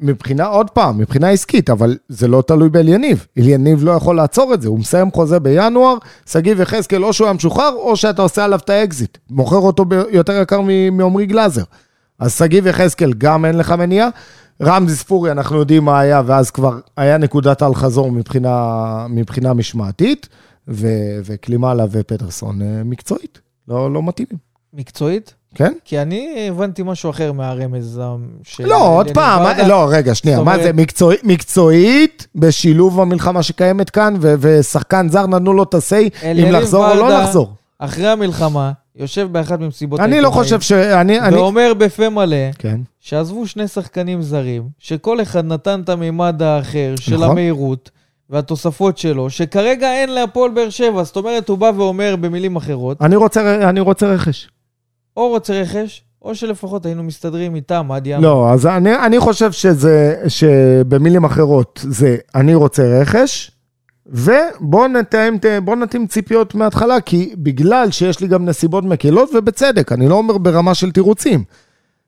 מבחינה, עוד פעם, מבחינה עסקית, אבל זה לא תלוי באלייניב. אלייניב לא יכול לעצור את זה, הוא מסיים חוזה בינואר, סגיב יחזקאל או שהוא המשוחרר, או שאתה עושה עליו את האקזיט. מוכר אותו יותר יקר מעומרי גלזר. אז סגיב יחזקאל גם אין לך מניעה. רמזי ספורי, אנחנו יודעים מה היה, ואז כבר היה נקודת על חזור מבחינה, מבחינה משמעתית, ו- וקלימלה ופטרסון מקצועית. לא, לא מתאימים. מקצועית? כן? כי אני הבנתי משהו אחר מהרמז של... לא, עוד פעם, לא, רגע, שנייה, מה זה, מקצועית, בשילוב המלחמה שקיימת כאן, ושחקן זר נתנו לו תסי, אם לחזור או לא לחזור. אחרי המלחמה, יושב באחת ממסיבות... אני לא חושב ש... ואומר בפה מלא, שעזבו שני שחקנים זרים, שכל אחד נתן את המימד האחר של המהירות, והתוספות שלו, שכרגע אין להפועל באר שבע, זאת אומרת, הוא בא ואומר במילים אחרות... אני רוצה רכש. או רוצה רכש, או שלפחות היינו מסתדרים איתם עד ים. לא, אז אני, אני חושב שזה, שבמילים אחרות זה אני רוצה רכש, ובוא נתאים, בוא נתאים ציפיות מההתחלה, כי בגלל שיש לי גם נסיבות מקלות, ובצדק, אני לא אומר ברמה של תירוצים.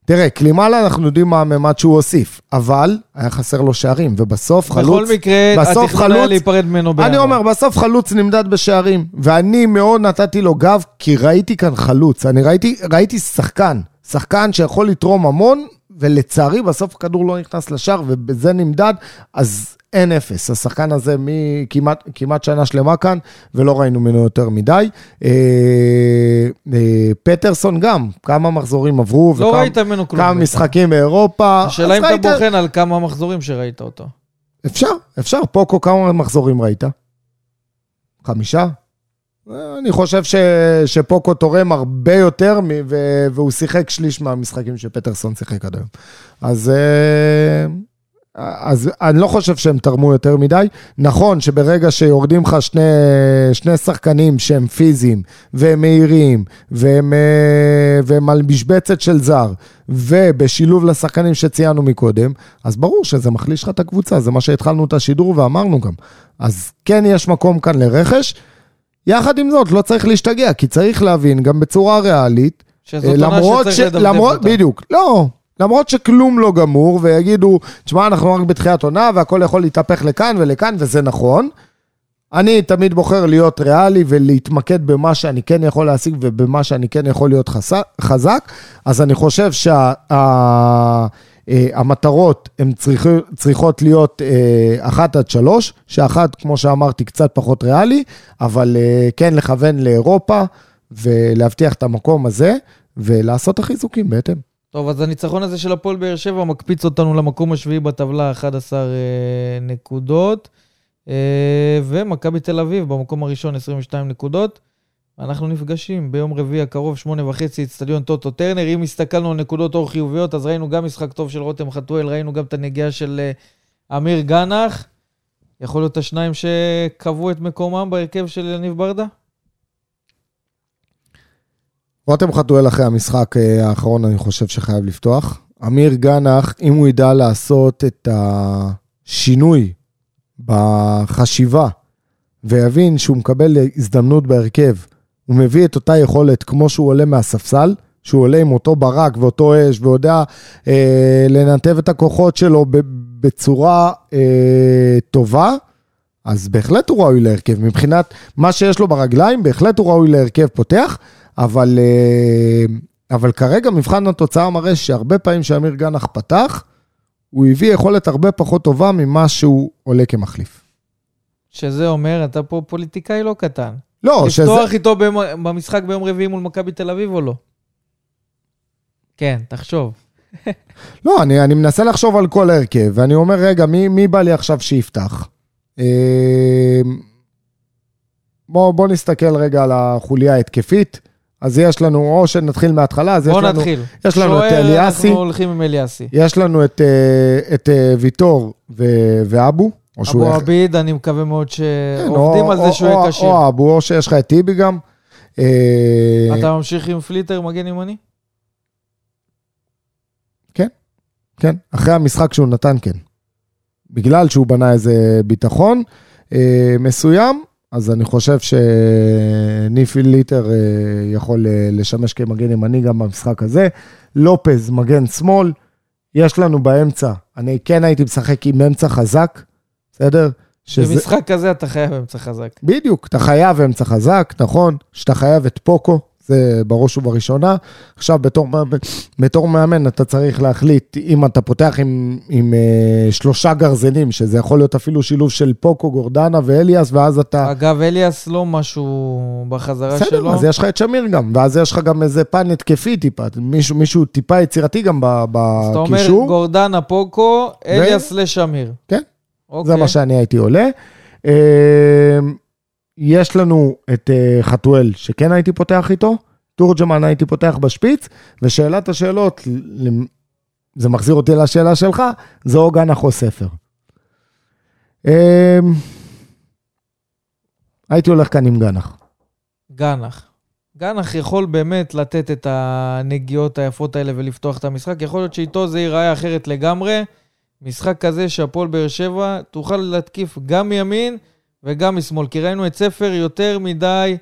תראה, כלימלה אנחנו יודעים מה הממד שהוא הוסיף, אבל היה חסר לו שערים, ובסוף חלוץ... בכל מקרה, התכנון היה להיפרד ממנו בעבר. אני אומר, בסוף חלוץ נמדד בשערים, ואני מאוד נתתי לו גב, כי ראיתי כאן חלוץ, אני ראיתי, ראיתי שחקן, שחקן שיכול לתרום המון, ולצערי בסוף הכדור לא נכנס לשער, ובזה נמדד, אז אין אפס. השחקן הזה מכמעט, כמעט שנה שלמה כאן, ולא ראינו ממנו יותר מדי. אה, אה, פטרסון גם, כמה מחזורים עברו, לא וכמה, ראית ממנו כלום כמה משחקים באירופה. השאלה אם ראית... אתה בוחן על כמה מחזורים שראית אותו. אפשר, אפשר. פוקו, כמה מחזורים ראית? חמישה? אני חושב ש... שפוקו תורם הרבה יותר, מ... ו... והוא שיחק שליש מהמשחקים שפטרסון שיחק עד היום. אז... אז אני לא חושב שהם תרמו יותר מדי. נכון שברגע שיורדים לך שני, שני שחקנים שהם פיזיים והם מהירים והם, והם על משבצת של זר ובשילוב לשחקנים שציינו מקודם, אז ברור שזה מחליש לך את הקבוצה, זה מה שהתחלנו את השידור ואמרנו גם. אז כן יש מקום כאן לרכש, יחד עם זאת לא צריך להשתגע, כי צריך להבין גם בצורה ריאלית, למרות ש... למרות... בדיוק, לא... למרות שכלום לא גמור, ויגידו, תשמע, אנחנו רק בתחיית עונה, והכל יכול להתהפך לכאן ולכאן, וזה נכון. אני תמיד בוחר להיות ריאלי, ולהתמקד במה שאני כן יכול להשיג, ובמה שאני כן יכול להיות חזק. אז אני חושב שהמטרות, הן צריכות להיות אחת עד שלוש, שאחת, כמו שאמרתי, קצת פחות ריאלי, אבל כן לכוון לאירופה, ולהבטיח את המקום הזה, ולעשות החיזוקים בהתאם. טוב, אז הניצחון הזה של הפועל באר שבע מקפיץ אותנו למקום השביעי בטבלה, אחת עשרה נקודות, ומכבי תל אביב במקום הראשון עשרים ושתיים נקודות. אנחנו נפגשים ביום רביעי הקרוב שמונה וחצי, אצטדיון טוטו טרנר. אם הסתכלנו על נקודות אור חיוביות, אז ראינו גם משחק טוב של רותם חתואל, ראינו גם את הנגיעה של אמיר גנח. יכול להיות השניים שקבעו את מקומם בהרכב של יניב ברדה? רותם חתואל אחרי המשחק האחרון, אני חושב שחייב לפתוח. אמיר גנח, אם הוא ידע לעשות את השינוי בחשיבה, ויבין שהוא מקבל הזדמנות בהרכב, הוא מביא את אותה יכולת כמו שהוא עולה מהספסל, שהוא עולה עם אותו ברק ואותו אש, ויודע אה, לנתב את הכוחות שלו בצורה אה, טובה, אז בהחלט הוא ראוי להרכב, מבחינת מה שיש לו ברגליים, בהחלט הוא ראוי להרכב פותח, אבל, אבל כרגע מבחן התוצאה מראה שהרבה פעמים שאמיר גנח פתח, הוא הביא יכולת הרבה פחות טובה ממה שהוא עולה כמחליף. שזה אומר, אתה פה פוליטיקאי לא קטן. לא, לפתוח שזה... לפתוח איתו במשחק ביום רביעי מול מכבי תל אביב או לא? כן, תחשוב. לא, אני, אני מנסה לחשוב על כל הרכב, ואני אומר, רגע, מי, מי בא לי עכשיו שיפתח? בוא, בוא נסתכל רגע על החוליה ההתקפית. אז יש לנו, או שנתחיל מההתחלה, אז יש לנו, נתחיל. יש לנו את אליאסי, אנחנו הולכים עם אליאסי. יש לנו את, את ויטור ו, ואבו, או אבו שהוא... עביד, אני מקווה מאוד שעובדים כן, על או, זה שהוא יקשיר. או, או אבו, או שיש לך את טיבי גם. אתה ממשיך עם פליטר, מגן ימני? כן, כן. אחרי המשחק שהוא נתן, כן. בגלל שהוא בנה איזה ביטחון אה, מסוים, אז אני חושב שניפי ליטר אה, יכול אה, לשמש כמגן ימני גם במשחק הזה. לופז מגן שמאל, יש לנו באמצע, אני כן הייתי משחק עם אמצע חזק, בסדר? שזה... במשחק כזה אתה חייב אמצע חזק. בדיוק, אתה חייב אמצע חזק, נכון? שאתה חייב את פוקו, זה בראש ובראשונה. עכשיו בתור מאמן, בתור מאמן אתה צריך להחליט אם אתה פותח עם, עם uh, שלושה גרזנים, שזה יכול להיות אפילו שילוב של פוקו, גורדנה ואליאס, ואז אתה... אגב, אליאס לא משהו בחזרה סדר, שלו. אז יש לך את שמיר גם, ואז יש לך גם איזה פן התקפי טיפה, מישהו, מישהו טיפה יצירתי גם בקישור. זאת אומרת, גורדנה, פוקו, אליאס ו... לשמיר. כן, okay. זה מה שאני הייתי עולה. אה... יש לנו את uh, חתואל, שכן הייתי פותח איתו, תורג'מן הייתי פותח בשפיץ, ושאלת השאלות, זה מחזיר אותי לשאלה שלך, זה או גנח או ספר. Um, הייתי הולך כאן עם גנח. גנח. גנח יכול באמת לתת את הנגיעות היפות האלה, ולפתוח את המשחק, יכול להיות שאיתו זה ייראה אחרת לגמרי, משחק כזה שהפועל באר שבע, תוכל להתקיף גם מימין, וגם משמאל, כי ראינו את ספר יותר מדי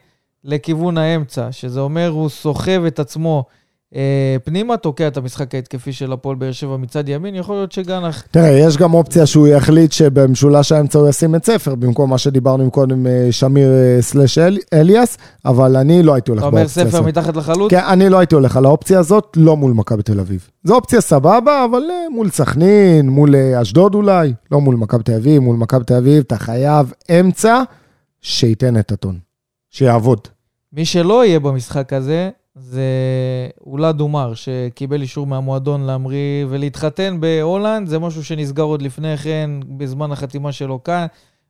לכיוון האמצע, שזה אומר הוא סוחב את עצמו אה, פנימה, תוקע את המשחק ההתקפי של הפועל באר שבע מצד ימין, יכול להיות שגנח... תראה, יש גם אופציה שהוא יחליט שבמשולש האמצע הוא ישים את ספר, במקום מה שדיברנו קודם שמיר סלש אליאס, אבל אני לא הייתי הולך באופציה הזאת. אתה אומר ספר מתחת לחלוץ? כן, אני לא הייתי הולך על האופציה הזאת, לא מול מכבי תל אביב. זו אופציה סבבה, אבל מול סכנין, מול אשדוד אולי, לא מול מכבי תל אביב, מול מכבי תל אביב, אתה חייב אמצע שייתן את הטון, שיעבוד. מי שלא יהיה במשחק הזה, זה אולד אומר שקיבל אישור מהמועדון להמריא ולהתחתן בהולנד, זה משהו שנסגר עוד לפני כן, בזמן החתימה שלו כאן,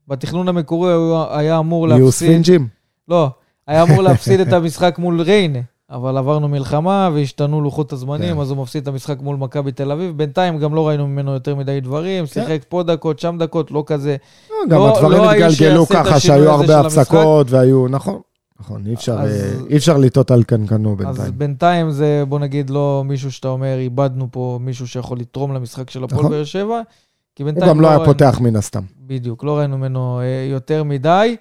בתכנון המקורי היה אמור להפסיד... יוספינג'ים? לא, היה אמור להפסיד את המשחק מול ריינה. אבל עברנו מלחמה והשתנו לוחות הזמנים, אז הוא מפסיד את המשחק מול מכבי תל אביב, בינתיים גם לא ראינו ממנו יותר מדי דברים, שיחק פה דקות, שם דקות, לא כזה. גם הדברים התגלגלו ככה, שהיו הרבה הפסקות, והיו, נכון, נכון, אי אפשר לטעות על קנקנו בינתיים. אז בינתיים זה, בוא נגיד, לא מישהו שאתה אומר, איבדנו פה מישהו שיכול לתרום למשחק של הפועל באר שבע, כי בינתיים... הוא גם לא היה פותח מן הסתם. בדיוק, לא ראינו ממנו יותר מדי.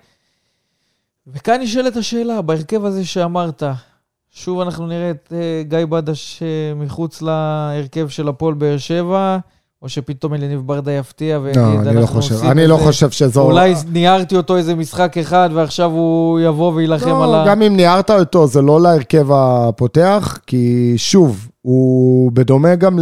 וכאן נשאלת השאלה, בהרכב הזה שאמרת, שוב אנחנו נראה את גיא בדש מחוץ להרכב של הפועל באר שבע, או שפתאום אלי ניב ברדה יפתיע, אני לא חושב שזו... אולי ניערתי אותו איזה משחק אחד, ועכשיו הוא יבוא וילחם על ה... גם אם ניערת אותו, זה לא להרכב הפותח, כי שוב, הוא בדומה גם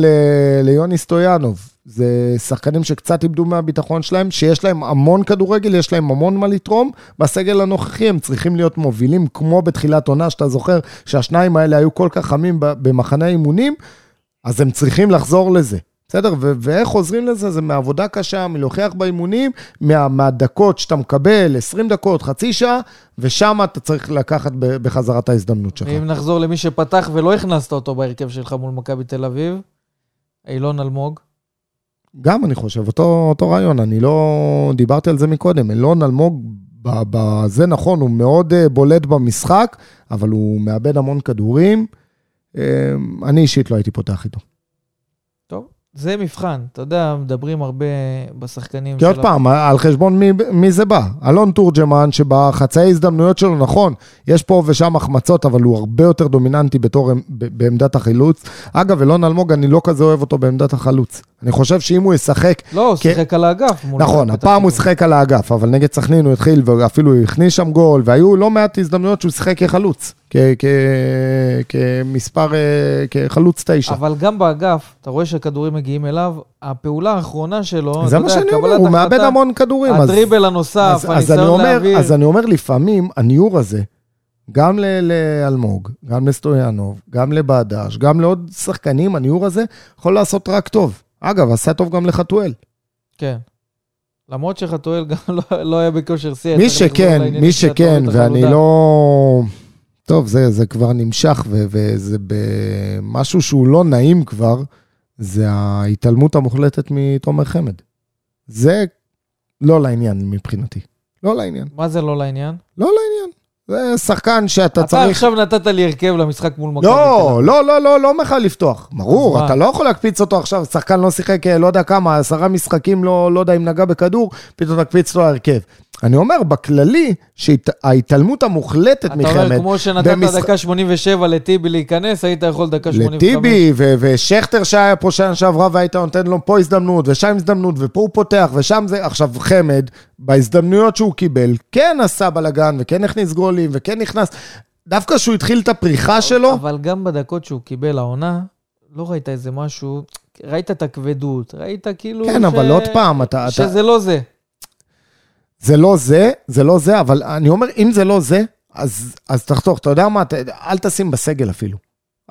ליוני סטויאנוב, זה שחקנים שקצת איבדו מהביטחון שלהם, שיש להם המון כדורגל, יש להם המון מה לתרום, בסגל הנוכחי הם צריכים להיות מובילים, כמו בתחילת עונה, שאתה זוכר שהשניים האלה היו כל כך חמים במחנה אימונים, אז הם צריכים לחזור לזה, בסדר? ו- ואיך חוזרים לזה? זה מעבודה קשה, מלוכח באימונים, מה- מהדקות שאתה מקבל, עשרים דקות, חצי שעה, ושם אתה צריך לקחת ב- בחזרת ההזדמנות שלך. אם נחזור למי שפתח ולא הכנסת אותו בהרכב שלך מול מכבי תל אביב, אילון אלמוג, גם אני חושב, אותו, אותו רעיון, אני לא דיברתי על זה מקודם, אלון אלמוג, זה נכון, הוא מאוד בולט במשחק, אבל הוא מאבד המון כדורים, אני אישית לא הייתי פותח איתו. טוב, זה מבחן, אתה יודע, מדברים הרבה בשחקנים. כי עוד פעם, על חשבון מי, מי זה בא? אלון תורג'מן, שבחצאי הזדמנויות שלו, נכון, יש פה ושם החמצות, אבל הוא הרבה יותר דומיננטי בתור, בעמדת החילוץ. אגב, אלון אלמוג, אני לא כזה אוהב אותו בעמדת החלוץ. אני חושב שאם הוא ישחק... לא, הוא שחק על האגף. נכון, הפעם הוא שחק על האגף, אבל נגד סכנין הוא התחיל, ואפילו הוא הכניס שם גול, והיו לא מעט הזדמנויות שהוא שחק כחלוץ, כמספר, כחלוץ תשע. אבל גם באגף, אתה רואה שהכדורים מגיעים אליו, הפעולה האחרונה שלו... זה מה שאני אומר, הוא מאבד המון כדורים. הדריבל הנוסף, הניסיון להעביר. אז אני אומר, לפעמים הניור הזה, גם לאלמוג, גם לסטויאנוב, גם לבאדש, גם לעוד שחקנים, הניור הזה יכול לעשות רק טוב. אגב, עשה טוב גם לחתואל. כן. למרות שחתואל גם לא היה בכושר סי. מי שכן, מי שכן, ואני לא... טוב, זה, זה כבר נמשך, וזה במשהו שהוא לא נעים כבר, זה ההתעלמות המוחלטת מתומר חמד. זה לא לעניין מבחינתי. לא לעניין. מה זה לא לעניין? לא לעניין. זה שחקן שאתה צריך... אתה עכשיו נתת לי הרכב למשחק מול מקום. לא, לא, לא, לא, לא מחל לפתוח. ברור, אתה לא יכול להקפיץ אותו עכשיו, שחקן לא שיחק, לא יודע כמה, עשרה משחקים, לא יודע אם נגע בכדור, פתאום תקפיץ אותו הרכב. אני אומר, בכללי, שההתעלמות המוחלטת מחמד... אתה אומר, כמו שנתת דקה שמונים ושבע לטיבי להיכנס, היית יכול דקה שמונים וחמש. לטיבי, ושכטר שהיה פה שעה שעברה, והיית נותן לו פה הזדמנות, ושם הזדמנות, ופה הוא פותח, ושם זה... עכשיו, חמד, בהזדמנויות שהוא קיבל, כן עשה בלגן, וכן הכניס גולים, וכן נכנס... דווקא שהוא התחיל את הפריחה שלו... אבל גם בדקות שהוא קיבל העונה, לא ראית איזה משהו... ראית את הכבדות, ראית כאילו... כן, אבל עוד פעם, אתה... שזה לא זה. זה לא זה, זה לא זה, אבל אני אומר, אם זה לא זה, אז, אז תחתוך, אתה יודע מה, אתה, אל תשים בסגל אפילו.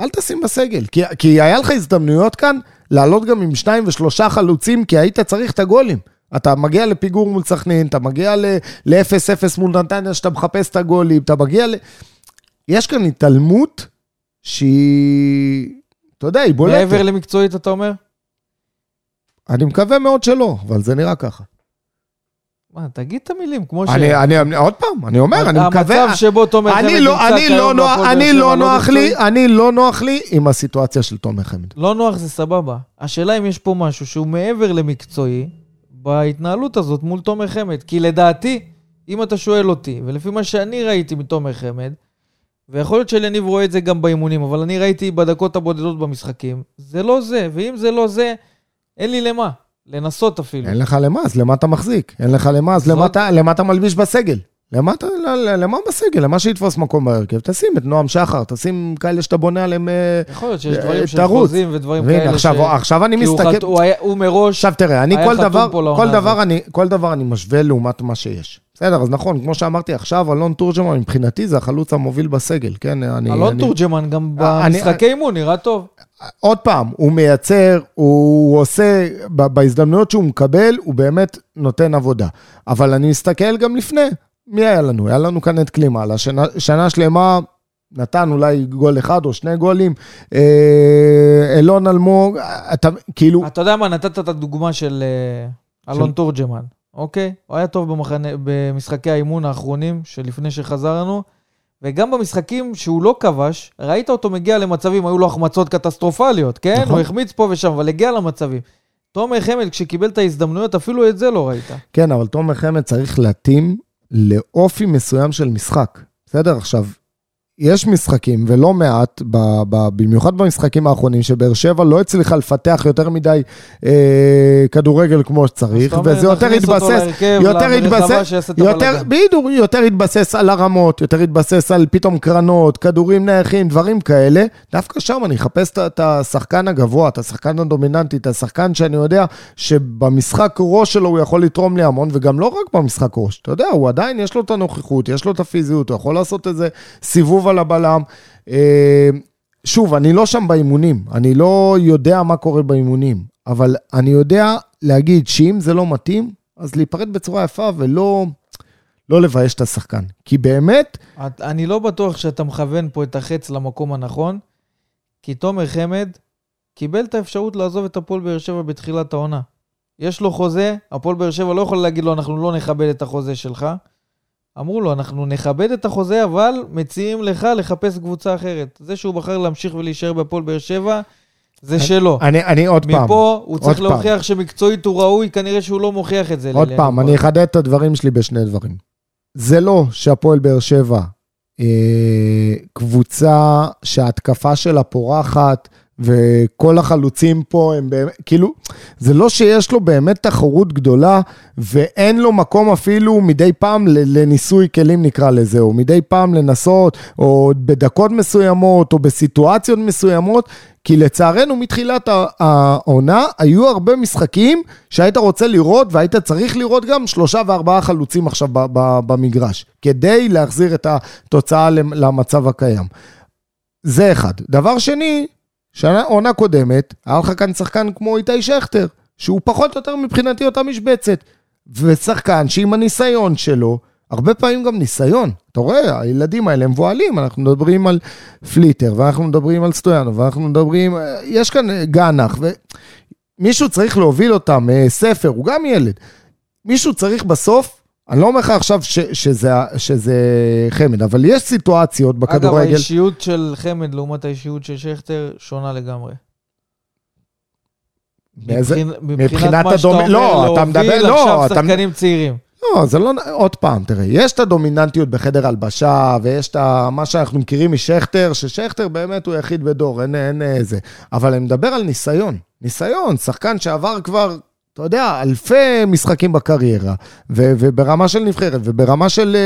אל תשים בסגל, כי, כי היה לך הזדמנויות כאן, לעלות גם עם שניים ושלושה חלוצים, כי היית צריך את הגולים. אתה מגיע לפיגור מול סכנין, אתה מגיע ל-אפס אפס מול נתניה, שאתה מחפש את הגולים, אתה מגיע ל... יש כאן התעלמות, שהיא, אתה יודע, היא בולטת. מעבר למקצועית, אתה אומר? אני מקווה מאוד שלא, אבל זה נראה ככה. מה, תגיד את המילים, כמו ש... אני, עוד פעם, אני אומר, אני מקווה... המצב שבו תומר חמד... אני לא נוח לי עם הסיטואציה של תומר חמד. לא נוח, זה סבבה. השאלה אם יש פה משהו שהוא מעבר למקצועי, בהתנהלות הזאת מול תומר חמד. כי לדעתי, אם אתה שואל אותי, ולפי מה שאני ראיתי מתומר חמד, ויכול להיות שלניב רואה את זה גם באימונים, אבל אני ראיתי בדקות הבודדות במשחקים, זה לא זה, ואם זה לא זה, אין לי למה. לנסות אפילו. אין לך למה, אז למה אתה מחזיק? אין לך למה, אז למה אתה מלביש בסגל? למה אתה, למה בסגל? למה שיתפוס מקום בהרכב? תשים את נועם שחר, תשים כאלה שאתה בונה עליהם תרוץ. יכול להיות שיש דברים של חוזים ודברים כאלה ש... עכשיו אני מסתכל... הוא מראש... עכשיו תראה, אני כל דבר אני משווה לעומת מה שיש. בסדר, אז נכון, כמו שאמרתי עכשיו, אלון תורג'מן, מבחינתי זה החלוץ המוביל בסגל, כן? אלון תורג'מן גם במשחקי אימון נראה טוב. עוד פעם, הוא מייצר, הוא עושה, בהזדמנויות שהוא מקבל, הוא באמת נותן עבודה. אבל אני מסתכל גם לפני, מי היה לנו? היה לנו כאן את קלימה, שנה שלמה נתן אולי גול אחד או שני גולים, אלון אלמוג, אתה כאילו... אתה יודע מה, נתת את הדוגמה של אלון תורג'מן. אוקיי, הוא היה טוב במחנה, במשחקי האימון האחרונים שלפני שחזרנו, וגם במשחקים שהוא לא כבש, ראית אותו מגיע למצבים, היו לו החמצות קטסטרופליות, כן? נכון. הוא החמיץ פה ושם, אבל הגיע למצבים. תומר חמד, כשקיבל את ההזדמנויות, אפילו את זה לא ראית. כן, אבל תומר חמד צריך להתאים לאופי מסוים של משחק. בסדר, עכשיו, יש משחקים, ולא מעט, במיוחד במשחקים האחרונים, שבאר שבע לא הצליחה לפתח יותר מדי כדורגל כמו שצריך, וזה יותר התבסס, יותר התבסס, בדיוק, יותר התבסס על הרמות, יותר התבסס על פתאום קרנות, כדורים נערכים, דברים כאלה, דווקא שם אני אחפש את השחקן הגבוה, את השחקן הדומיננטי, את השחקן שאני יודע שבמשחק ראש שלו הוא יכול לתרום לי המון, וגם לא רק במשחק ראש, אתה יודע, הוא עדיין יש לו את הנוכחות, יש לו את הפיזיות, הוא יכול לעשות איזה סיבוב על הבלם. שוב, אני לא שם באימונים, אני לא יודע מה קורה באימונים, אבל אני יודע להגיד שאם זה לא מתאים, אז להיפרד בצורה יפה ולא לא לבייש את השחקן. כי באמת... אני לא בטוח שאתה מכוון פה את החץ למקום הנכון, כי תומר חמד קיבל את האפשרות לעזוב את הפועל באר שבע בתחילת העונה. יש לו חוזה, הפועל באר שבע לא יכול להגיד לו, אנחנו לא נכבד את החוזה שלך, אמרו לו, אנחנו נכבד את החוזה, אבל מציעים לך לחפש קבוצה אחרת. זה שהוא בחר להמשיך ולהישאר בפועל באר שבע, זה שלו. אני, אני עוד פעם. מפה הוא צריך להוכיח שמקצועית הוא ראוי, כנראה שהוא לא מוכיח את זה. עוד פעם, אני אחדד את הדברים שלי בשני דברים. זה לא שהפועל באר שבע, אה, קבוצה שההתקפה שלה פורחת, וכל החלוצים פה הם באמת, כאילו, זה לא שיש לו באמת תחרות גדולה, ואין לו מקום אפילו מדי פעם לניסוי כלים נקרא לזה, או מדי פעם לנסות, או בדקות מסוימות, או בסיטואציות מסוימות, כי לצערנו מתחילת העונה, היו הרבה משחקים שהיית רוצה לראות, והיית צריך לראות גם שלושה וארבעה חלוצים עכשיו במגרש, כדי להחזיר את התוצאה למצב הקיים. זה אחד. דבר שני, שנה, עונה קודמת, היה לך כאן שחקן כמו איתי שכתר, שהוא פחות או יותר מבחינתי אותה משבצת, ושחקן שעם הניסיון שלו, הרבה פעמים גם ניסיון, אתה רואה, הילדים האלה הם וואלים, אנחנו מדברים על פליטר, ואנחנו מדברים על סטויאנו, ואנחנו מדברים, יש כאן גנח, ומישהו צריך להוביל אותם, ספר, הוא גם ילד, מישהו צריך בסוף, אני לא אומר לך עכשיו ש, שזה, שזה חמד, אבל יש סיטואציות בכדורגל. אגב, רגל... האישיות של חמד לעומת האישיות של שכתר שונה לגמרי. באיזה... מבחינת, מבחינת מה שאתה הדומ... אומר, לא, להוביל מדבר, לא, עכשיו שחקנים אתה... צעירים. לא, זה לא... עוד פעם, תראה, יש את הדומיננטיות בחדר הלבשה, ויש את מה שאנחנו מכירים משכתר, ששכתר באמת הוא יחיד בדור, אין, אין איזה. אבל אני מדבר על ניסיון. ניסיון, שחקן שעבר כבר... אתה יודע, אלפי משחקים בקריירה, ו- וברמה של נבחרת, וברמה של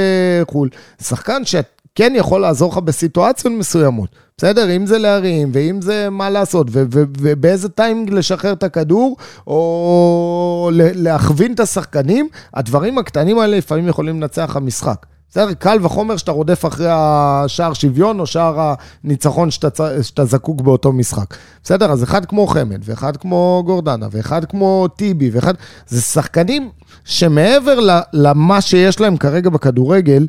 uh, חול, שחקן שכן יכול לעזור לך בסיטואציות מסוימות, בסדר? אם זה להרים, ואם זה מה לעשות, ו- ו- ובאיזה טיימינג לשחרר את הכדור, או להכווין את השחקנים, הדברים הקטנים האלה לפעמים יכולים לנצח המשחק. בסדר? קל וחומר שאתה רודף אחרי השער שוויון, או שער הניצחון שאתה, שאתה זקוק באותו משחק. בסדר? אז אחד כמו חמד, ואחד כמו גורדנה, ואחד כמו טיבי, ואחד... זה שחקנים שמעבר למה שיש להם כרגע בכדורגל,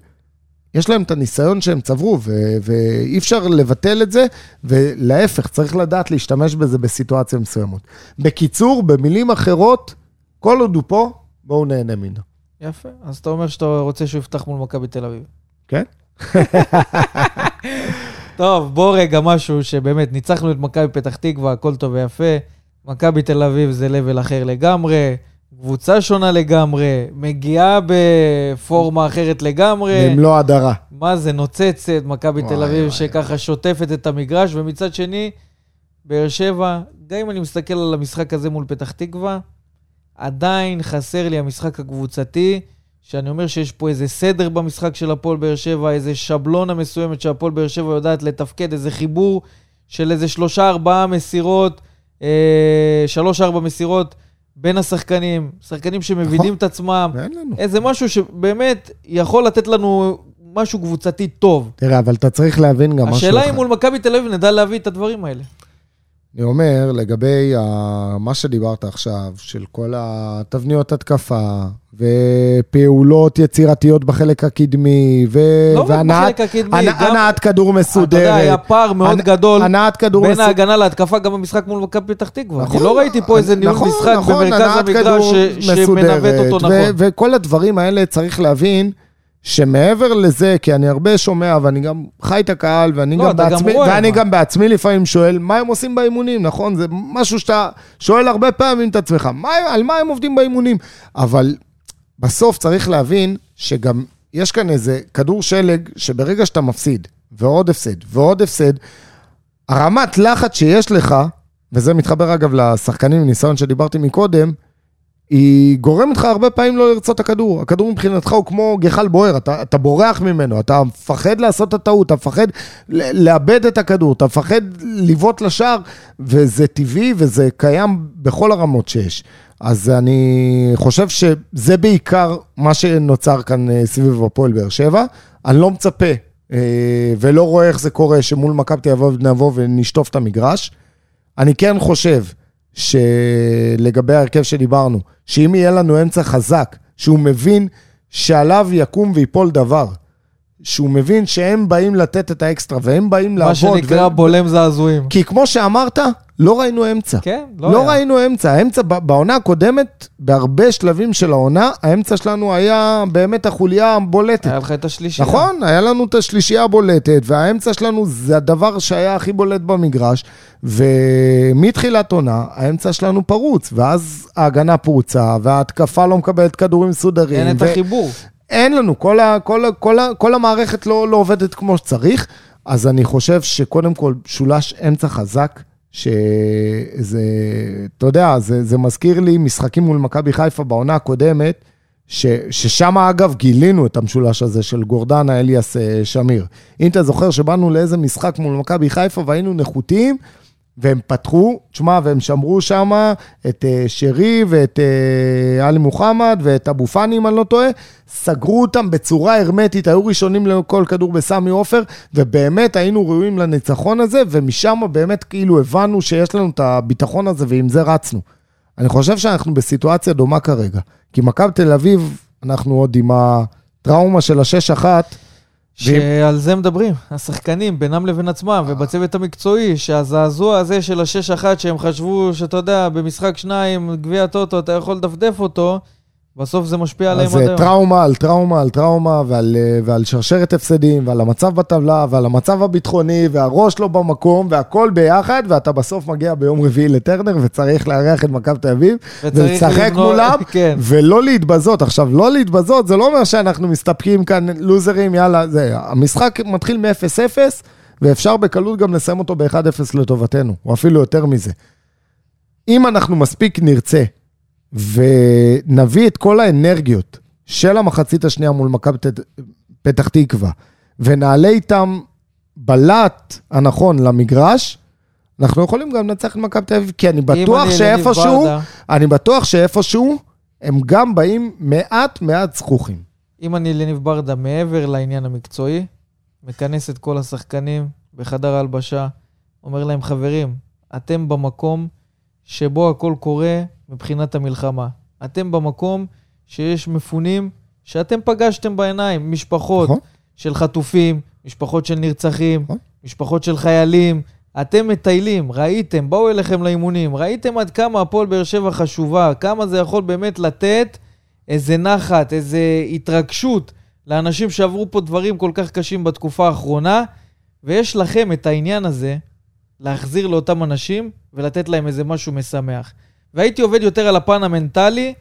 יש להם את הניסיון שהם צברו, ו... ואי אפשר לבטל את זה, ולהפך, צריך לדעת להשתמש בזה בסיטואציה מסוימות. בקיצור, במילים אחרות, כל עוד הוא פה, בואו נהנה מינו. יפה, אז אתה אומר שאתה רוצה שהוא יפתח מול מכבי תל אביב. כן. טוב, בוא רגע משהו שבאמת ניצחנו את מכבי פתח תקווה, הכל טוב ויפה. מכבי תל אביב זה לבל אחר לגמרי, קבוצה שונה לגמרי, מגיעה בפורמה אחרת לגמרי. ממלוא הדרה. מה זה נוצצת, מכבי תל אביב שככה שוטפת את המגרש, ומצד שני, באר שבע, גם אם אני מסתכל על המשחק הזה מול פתח תקווה, עדיין חסר לי המשחק הקבוצתי, שאני אומר שיש פה איזה סדר במשחק של הפועל באר שבע, איזה שבלונה מסוימת שהפועל באר שבע יודעת לתפקד, איזה חיבור של איזה שלושה ארבעה מסירות, אה, שלוש ארבע מסירות בין השחקנים, שחקנים שמבינים את עצמם, איזה משהו שבאמת יכול לתת לנו משהו קבוצתי טוב. תראה, אבל אתה צריך להבין גם משהו. השאלה היא מול מכבי תל אביב, נדע להביא את הדברים האלה. אני אומר, לגבי מה שדיברת עכשיו, של כל התבניות התקפה, ופעולות יצירתיות בחלק הקדמי, והנעת כדור מסודרת. אתה יודע, היה פער מאוד גדול בין ההגנה להתקפה, גם במשחק מול מכבי פתח תקווה. אני לא ראיתי פה איזה ניהול משחק במרכז המגרש שמנווט אותו נכון. וכל הדברים האלה צריך להבין, שמעבר לזה, כי אני הרבה שומע, ואני גם חי את הקהל, ואני, לא, גם, בעצמי, גם, ואני גם בעצמי לפעמים שואל, מה הם עושים באימונים, נכון? זה משהו שאתה שואל הרבה פעמים את עצמך, מה, על מה הם עובדים באימונים? אבל בסוף צריך להבין, שגם יש כאן איזה כדור שלג, שברגע שאתה מפסיד, ועוד הפסד, ועוד הפסד, הרמת לחץ שיש לך, וזה מתחבר אגב לשחקנים וניסיון שדיברתי מקודם, היא גורמת לך הרבה פעמים לא לרצות את הכדור. הכדור מבחינתך הוא כמו גחל בוער, אתה, אתה בורח ממנו, אתה מפחד לעשות את הטעות, אתה מפחד לאבד את הכדור, אתה מפחד ליוות לשער, וזה טבעי וזה קיים בכל הרמות שיש. אז אני חושב שזה בעיקר מה שנוצר כאן סביב הפועל באר שבע. אני לא מצפה ולא רואה איך זה קורה שמול מכבי נבוא ונשטוף את המגרש. אני כן חושב שלגבי הרכב שדיברנו, שאם יהיה לנו אמצע חזק, שהוא מבין שעליו יקום ויפול דבר, שהוא מבין שהם באים לתת את האקסטרה, והם באים לעבוד. מה שנקרא ו... בולם זעזועים. כי כמו שאמרת, לא ראינו אמצע. כן, לא, לא ראינו אמצע. האמצע בעונה הקודמת, בהרבה שלבים של העונה, האמצע שלנו היה באמת החוליה הבולטת. היה לך את השלישייה. נכון, היה לנו את השלישייה הבולטת, והאמצע שלנו זה הדבר שהיה הכי בולט במגרש, ומתחילת עונה, האמצע שלנו פרוץ, ואז ההגנה פרוצה, וההתקפה לא מקבלת כדורים סודרים. אין ו... את החיבור. אין לנו, כל, ה, כל, ה, כל, ה, כל המערכת לא, לא עובדת כמו שצריך, אז אני חושב שקודם כל שולש אמצע חזק, שזה, אתה יודע, זה, זה מזכיר לי משחקים מול מכבי חיפה בעונה הקודמת, ש, ששם אגב גילינו את המשולש הזה של גורדנה, אליאס, שמיר. אם אתה זוכר שבאנו לאיזה משחק מול מכבי חיפה והיינו נחותים, והם פתחו, תשמע, והם שמרו שם את שרי ואת אלי מוחמד ואת אבו פני, אם אני לא טועה, סגרו אותם בצורה הרמטית, היו ראשונים לכל כדור בסמי עופר, ובאמת היינו ראויים לניצחון הזה, ומשם באמת כאילו הבנו שיש לנו את הביטחון הזה, ועם זה רצנו. אני חושב שאנחנו בסיטואציה דומה כרגע, כי מכבי תל אביב, אנחנו עוד עם הטראומה של השש אחת, שעל זה מדברים, השחקנים בינם לבין עצמם ובצוות המקצועי, שהזעזוע הזה של השש אחת שהם חשבו שאתה יודע, במשחק שניים, גביע טוטו, אתה יכול לדפדף אותו, בסוף זה משפיע עליהם עד היום. אז טראומה על טראומה על טראומה, ועל, ועל שרשרת הפסדים, ועל המצב בטבלה, ועל המצב הביטחוני, והראש לא במקום, והכל ביחד, ואתה בסוף מגיע ביום רביעי לטרנר, וצריך להריח את מכבי תל אביב, ולשחק מולם, כן. ולא להתבזות. עכשיו, לא להתבזות, זה לא אומר שאנחנו מסתפקים כאן לוזרים, יאללה, זה, המשחק מתחיל מ-אפס אפס, ואפשר בקלות גם לסיים אותו ב-אחד אפס לטובתנו, או אפילו יותר מזה. אם אנחנו מספיק נרצה, ונביא את כל האנרגיות של המחצית השנייה מול מכבי פתח תקווה, ונעלה איתם בלט הנכון למגרש, אנחנו יכולים גם לנצח את מכבי תל אביב, כי אני בטוח שאיפשהו, אני בטוח שאיפשהו, הם גם באים מעט מעט זכוכים. אם אני אלי ניב ברדה, מעבר לעניין המקצועי, מכנס את כל השחקנים בחדר ההלבשה, אומר להם, חברים, אתם במקום שבו הכל קורה, מבחינת המלחמה. אתם במקום שיש מפונים שאתם פגשתם בעיניים, משפחות של חטופים, משפחות של נרצחים, משפחות של חיילים. אתם מטיילים, ראיתם, באו אליכם לאימונים, ראיתם עד כמה הפועל באר שבע חשובה, כמה זה יכול באמת לתת איזה נחת, איזה התרגשות לאנשים שעברו פה דברים כל כך קשים בתקופה האחרונה, ויש לכם את העניין הזה להחזיר לאותם אנשים ולתת להם איזה משהו משמח. והייתי עובד יותר על הפן המנטלי,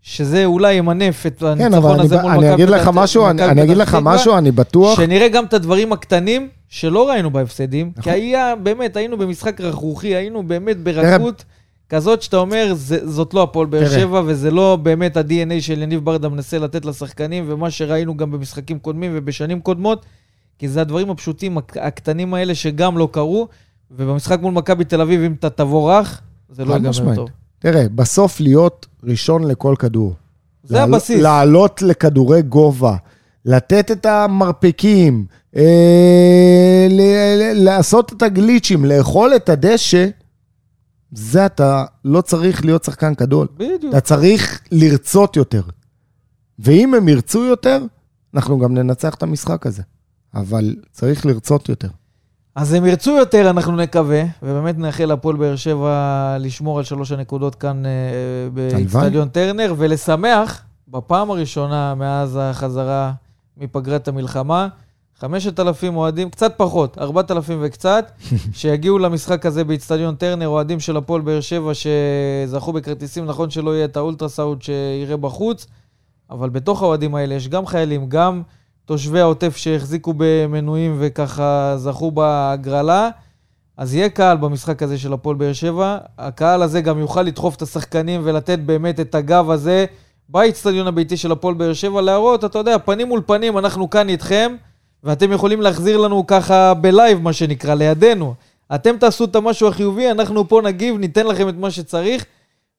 שזה אולי ימנף את הניצחון הזה מול מכבי. אני אגיד לך משהו, אני אגיד לך משהו, אני בטוח. שנראה גם את הדברים הקטנים שלא ראינו בהפסדים, כי היה, באמת, היינו במשחק רכרוכי, היינו באמת ברכות כזאת שאתה אומר, זאת לא הפועל באר שבע, וזה לא באמת ה-די אן איי של יניב ברדה מנסה לתת לשחקנים, ומה שראינו גם במשחקים קודמים ובשנים קודמות, כי זה הדברים הפשוטים, הקטנים האלה שגם לא קרו, ובמשחק מול מכבי תל אביב, אם אתה תבורך, זה לא ייגמר טוב. תראה, בסוף להיות ראשון לכל כדור. זה לעל... הבסיס. לעלות לכדורי גובה, לתת את המרפקים, אה, ל... לעשות את הגליצ'ים, לאכול את הדשא, זה אתה לא צריך להיות שחקן גדול. בדיוק. אתה צריך לרצות יותר. ואם הם ירצו יותר, אנחנו גם ננצח את המשחק הזה. אבל צריך לרצות יותר. אז הם ירצו יותר, אנחנו נקווה, ובאמת נאחל להפועל באר שבע לשמור על שלוש הנקודות כאן באצטדיון טרנר, ולשמח, בפעם הראשונה מאז החזרה מפגרת המלחמה, חמשת אלפים אוהדים, קצת פחות, ארבעת אלפים וקצת, שיגיעו למשחק הזה באצטדיון טרנר, אוהדים של הפועל באר שבע שזכו בכרטיסים, נכון שלא יהיה את האולטרסאונד שיראה בחוץ, אבל בתוך האוהדים האלה יש גם חיילים, גם תושבי העוטף שהחזיקו במנויים וככה זכו בהגרלה, אז יהיה קהל במשחק הזה של הפועל באר שבע, הקהל הזה גם יוכל לדחוף את השחקנים ולתת באמת את הגב הזה, באצטדיון הביתי של הפועל באר שבע, להראות, אתה יודע, פנים מול פנים, אנחנו כאן איתכם, ואתם יכולים להחזיר לנו ככה בלייב, מה שנקרא, לידינו. אתם תעשו את המשהו החיובי, אנחנו פה נגיב, ניתן לכם את מה שצריך,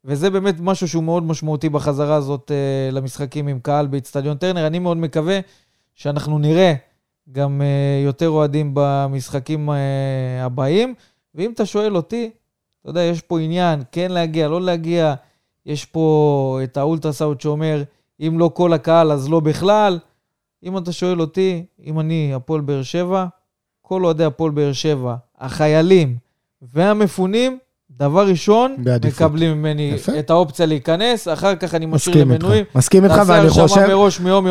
וזה באמת משהו שהוא מאוד משמעותי בחזרה הזאת uh, למשחקים עם קהל באצטדיון טרנר. אני מאוד מקווה שאנחנו נראה גם יותר אוהדים במשחקים הבאים, ואם אתה שואל אותי, אתה יודע, יש פה עניין, כן להגיע, לא להגיע, יש פה את האולטרסאונד שאומר, אם לא כל הקהל, אז לא בכלל, אם אתה שואל אותי, אם אני הפועל באר שבע, כל אוהדי הפועל באר שבע, החיילים והמפונים, דבר ראשון, בעדיפות. מקבלים ממני יפה. את האופציה להיכנס, אחר כך אני משאיר למנויים. מסכים איתך, ואני חושב,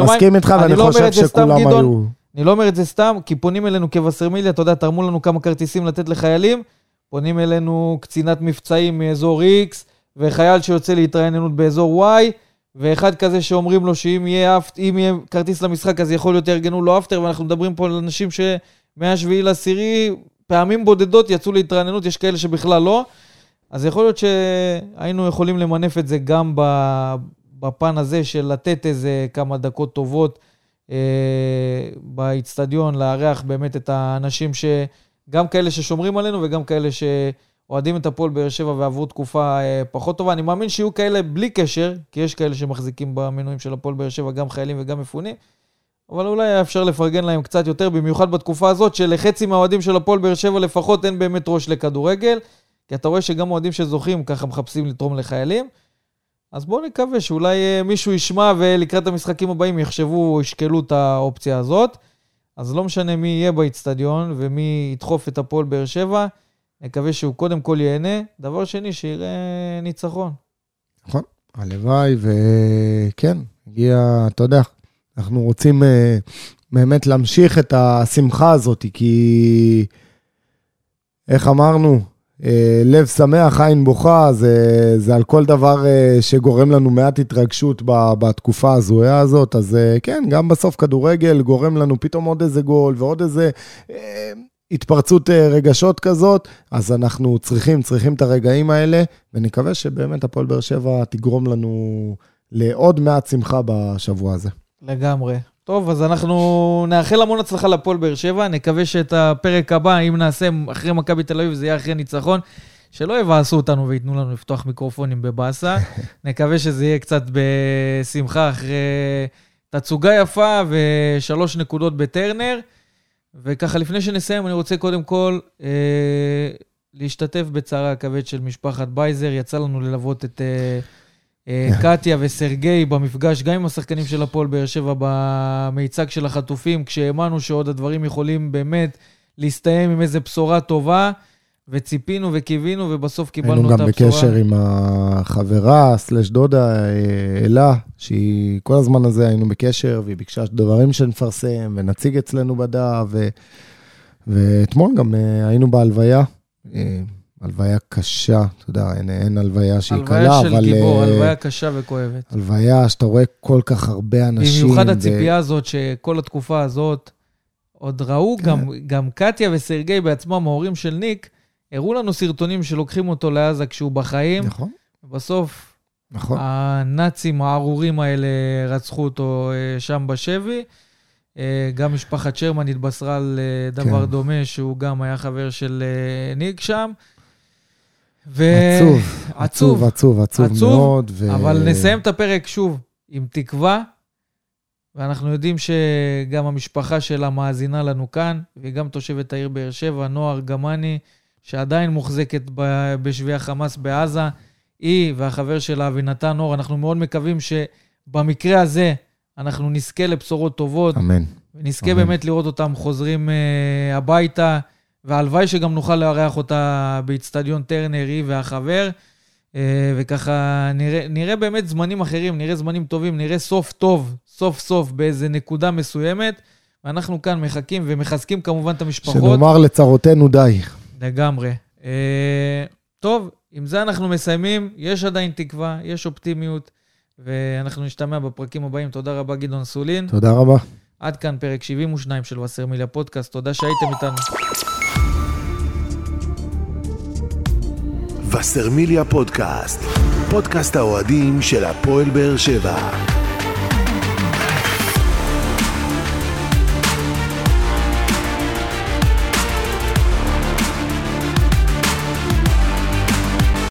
מסכים איתך, ואני חושב שכולם היו. אני לא אומר את זה סתם, כי פונים אלינו כבסרמיליה, אתה יודע, תרמו לנו כמה כרטיסים לתת לחיילים, פונים אלינו קצינת מבצעים מאזור X, וחייל שיוצא להתראיינות באזור Y, ואחד כזה שאומרים לו שאם יהיה, אם יהיה כרטיס למשחק, אז יכול להיות יארגנו לו אפטר, ואנחנו מדברים פה על אנשים שמהשביעי לעשירי, פעמים בודדות יצאו להתראיינות, יש כאלה שבכלל לא, אז יכול להיות שהיינו יכולים למנף את זה גם בפן הזה, של לתת איזה כמה דקות טובות, באצטדיון, לארח באמת את האנשים שגם כאלה ששומרים עלינו וגם כאלה שאוהדים את הפועל באר שבע ועברו תקופה פחות טובה. אני מאמין שיהיו כאלה בלי קשר, כי יש כאלה שמחזיקים במנויים של הפועל באר שבע, גם חיילים וגם מפונים, אבל אולי אפשר לפרגן להם קצת יותר, במיוחד בתקופה הזאת שלחצי מהאוהדים של הפועל באר שבע לפחות אין באמת ראש לכדורגל, כי אתה רואה שגם אוהדים שזוכים ככה מחפשים לתרום לחיילים. אז בואו נקווה שאולי מישהו ישמע ולקראת המשחקים הבאים יחשבו, ישקלו את האופציה הזאת. אז לא משנה מי יהיה באצטדיון ומי ידחוף את הפועל באר שבע, נקווה שהוא קודם כל ייהנה. דבר שני, שיראה ניצחון. נכון, הלוואי, וכן, הגיע, אתה יודע, אנחנו רוצים באמת להמשיך את השמחה הזאת, כי איך אמרנו, לב שמח, עין בוכה, זה, זה על כל דבר שגורם לנו מעט התרגשות בתקופה הזויה הזאת, אז כן, גם בסוף כדורגל גורם לנו פתאום עוד איזה גול, ועוד איזה אה, התפרצות רגשות כזאת, אז אנחנו צריכים, צריכים את הרגעים האלה, ונקווה שבאמת הפועל באר שבע תגרום לנו לעוד מעט שמחה בשבוע הזה. לגמרי. טוב, אז אנחנו נאחל המון הצלחה לפועל באר שבע, נקווה שאת הפרק הבא, אם נעשה אחרי מכבי תל אביב, זה יהיה אחרי ניצחון, שלא יבאסו אותנו ויתנו לנו לפתוח מיקרופונים בבאסה, נקווה שזה יהיה קצת בשמחה אחרי תצוגה יפה ושלוש נקודות בטרנר, וככה לפני שנסיים אני רוצה קודם כל אה, להשתתף בצער הכבד של משפחת בייזר, יצא לנו ללוות את... אה, קטיה וסרגי במפגש גם עם השחקנים של הפועל באר שבע במיצג של החטופים, כשהאמנו שעוד הדברים יכולים באמת להסתיים עם איזו בשורה טובה, וציפינו וקיווינו ובסוף קיבלנו את הבשורה. היינו גם בקשר עם החברה סלש דודה אלה, שהיא כל הזמן הזה היינו בקשר, והיא ביקשה דברים שנפרסם ונציג אצלנו בדעה, ואתמול גם היינו בהלוויה, הלוויה קשה, אתה יודע, אין, אין הלוויה שהיא הלוויה קלה, אבל... הלוויה של גיבור, הלוויה קשה וכואבת. הלוויה שאתה רואה כל כך הרבה אנשים. במיוחד ו... הציפייה הזאת, שכל התקופה הזאת, עוד ראו, כן. גם, גם קטיה וסרגי בעצמם, ההורים של ניק, הראו לנו סרטונים שלוקחים אותו לעזה כשהוא בחיים. נכון. ובסוף, נכון. הנאצים, הערורים האלה, רצחו אותו שם בשבי. גם משפחת שרמן התבשרה על דבר כן. דומה, שהוא גם היה חבר של ניק שם. ו... עצוב, עצוב, עצוב, עצוב, עצוב מאוד. ו... אבל נסיים את הפרק שוב עם תקווה, ואנחנו יודעים שגם המשפחה שלה מאזינה לנו כאן, וגם תושבת העיר באר שבע, נוער גמני, שעדיין מוחזקת ב... בשבי החמאס בעזה, היא והחבר שלה, אבינתן אור, אנחנו מאוד מקווים שבמקרה הזה אנחנו נזכה לבשורות טובות, אמן. ונזכה אמן. באמת לראות אותם חוזרים uh, הביתה, והלוואי שגם נוכל לארח אותה באצטדיון טרנרי והחבר, וככה נראה, נראה באמת זמנים אחרים, נראה זמנים טובים, נראה סוף טוב, סוף סוף באיזה נקודה מסוימת, ואנחנו כאן מחכים ומחזקים כמובן את המשפחות. שנאמר לצרותינו די. לגמרי. טוב, עם זה אנחנו מסיימים, יש עדיין תקווה, יש אופטימיות, ואנחנו נשתמע בפרקים הבאים. תודה רבה גדעון סולין. תודה רבה. עד כאן פרק שבעים ושתיים של וסרמיליה פודקאסט, תודה שהייתם איתנו. וסרמיליה פודקאסט, פודקאסט האוהדים של הפועל באר שבע.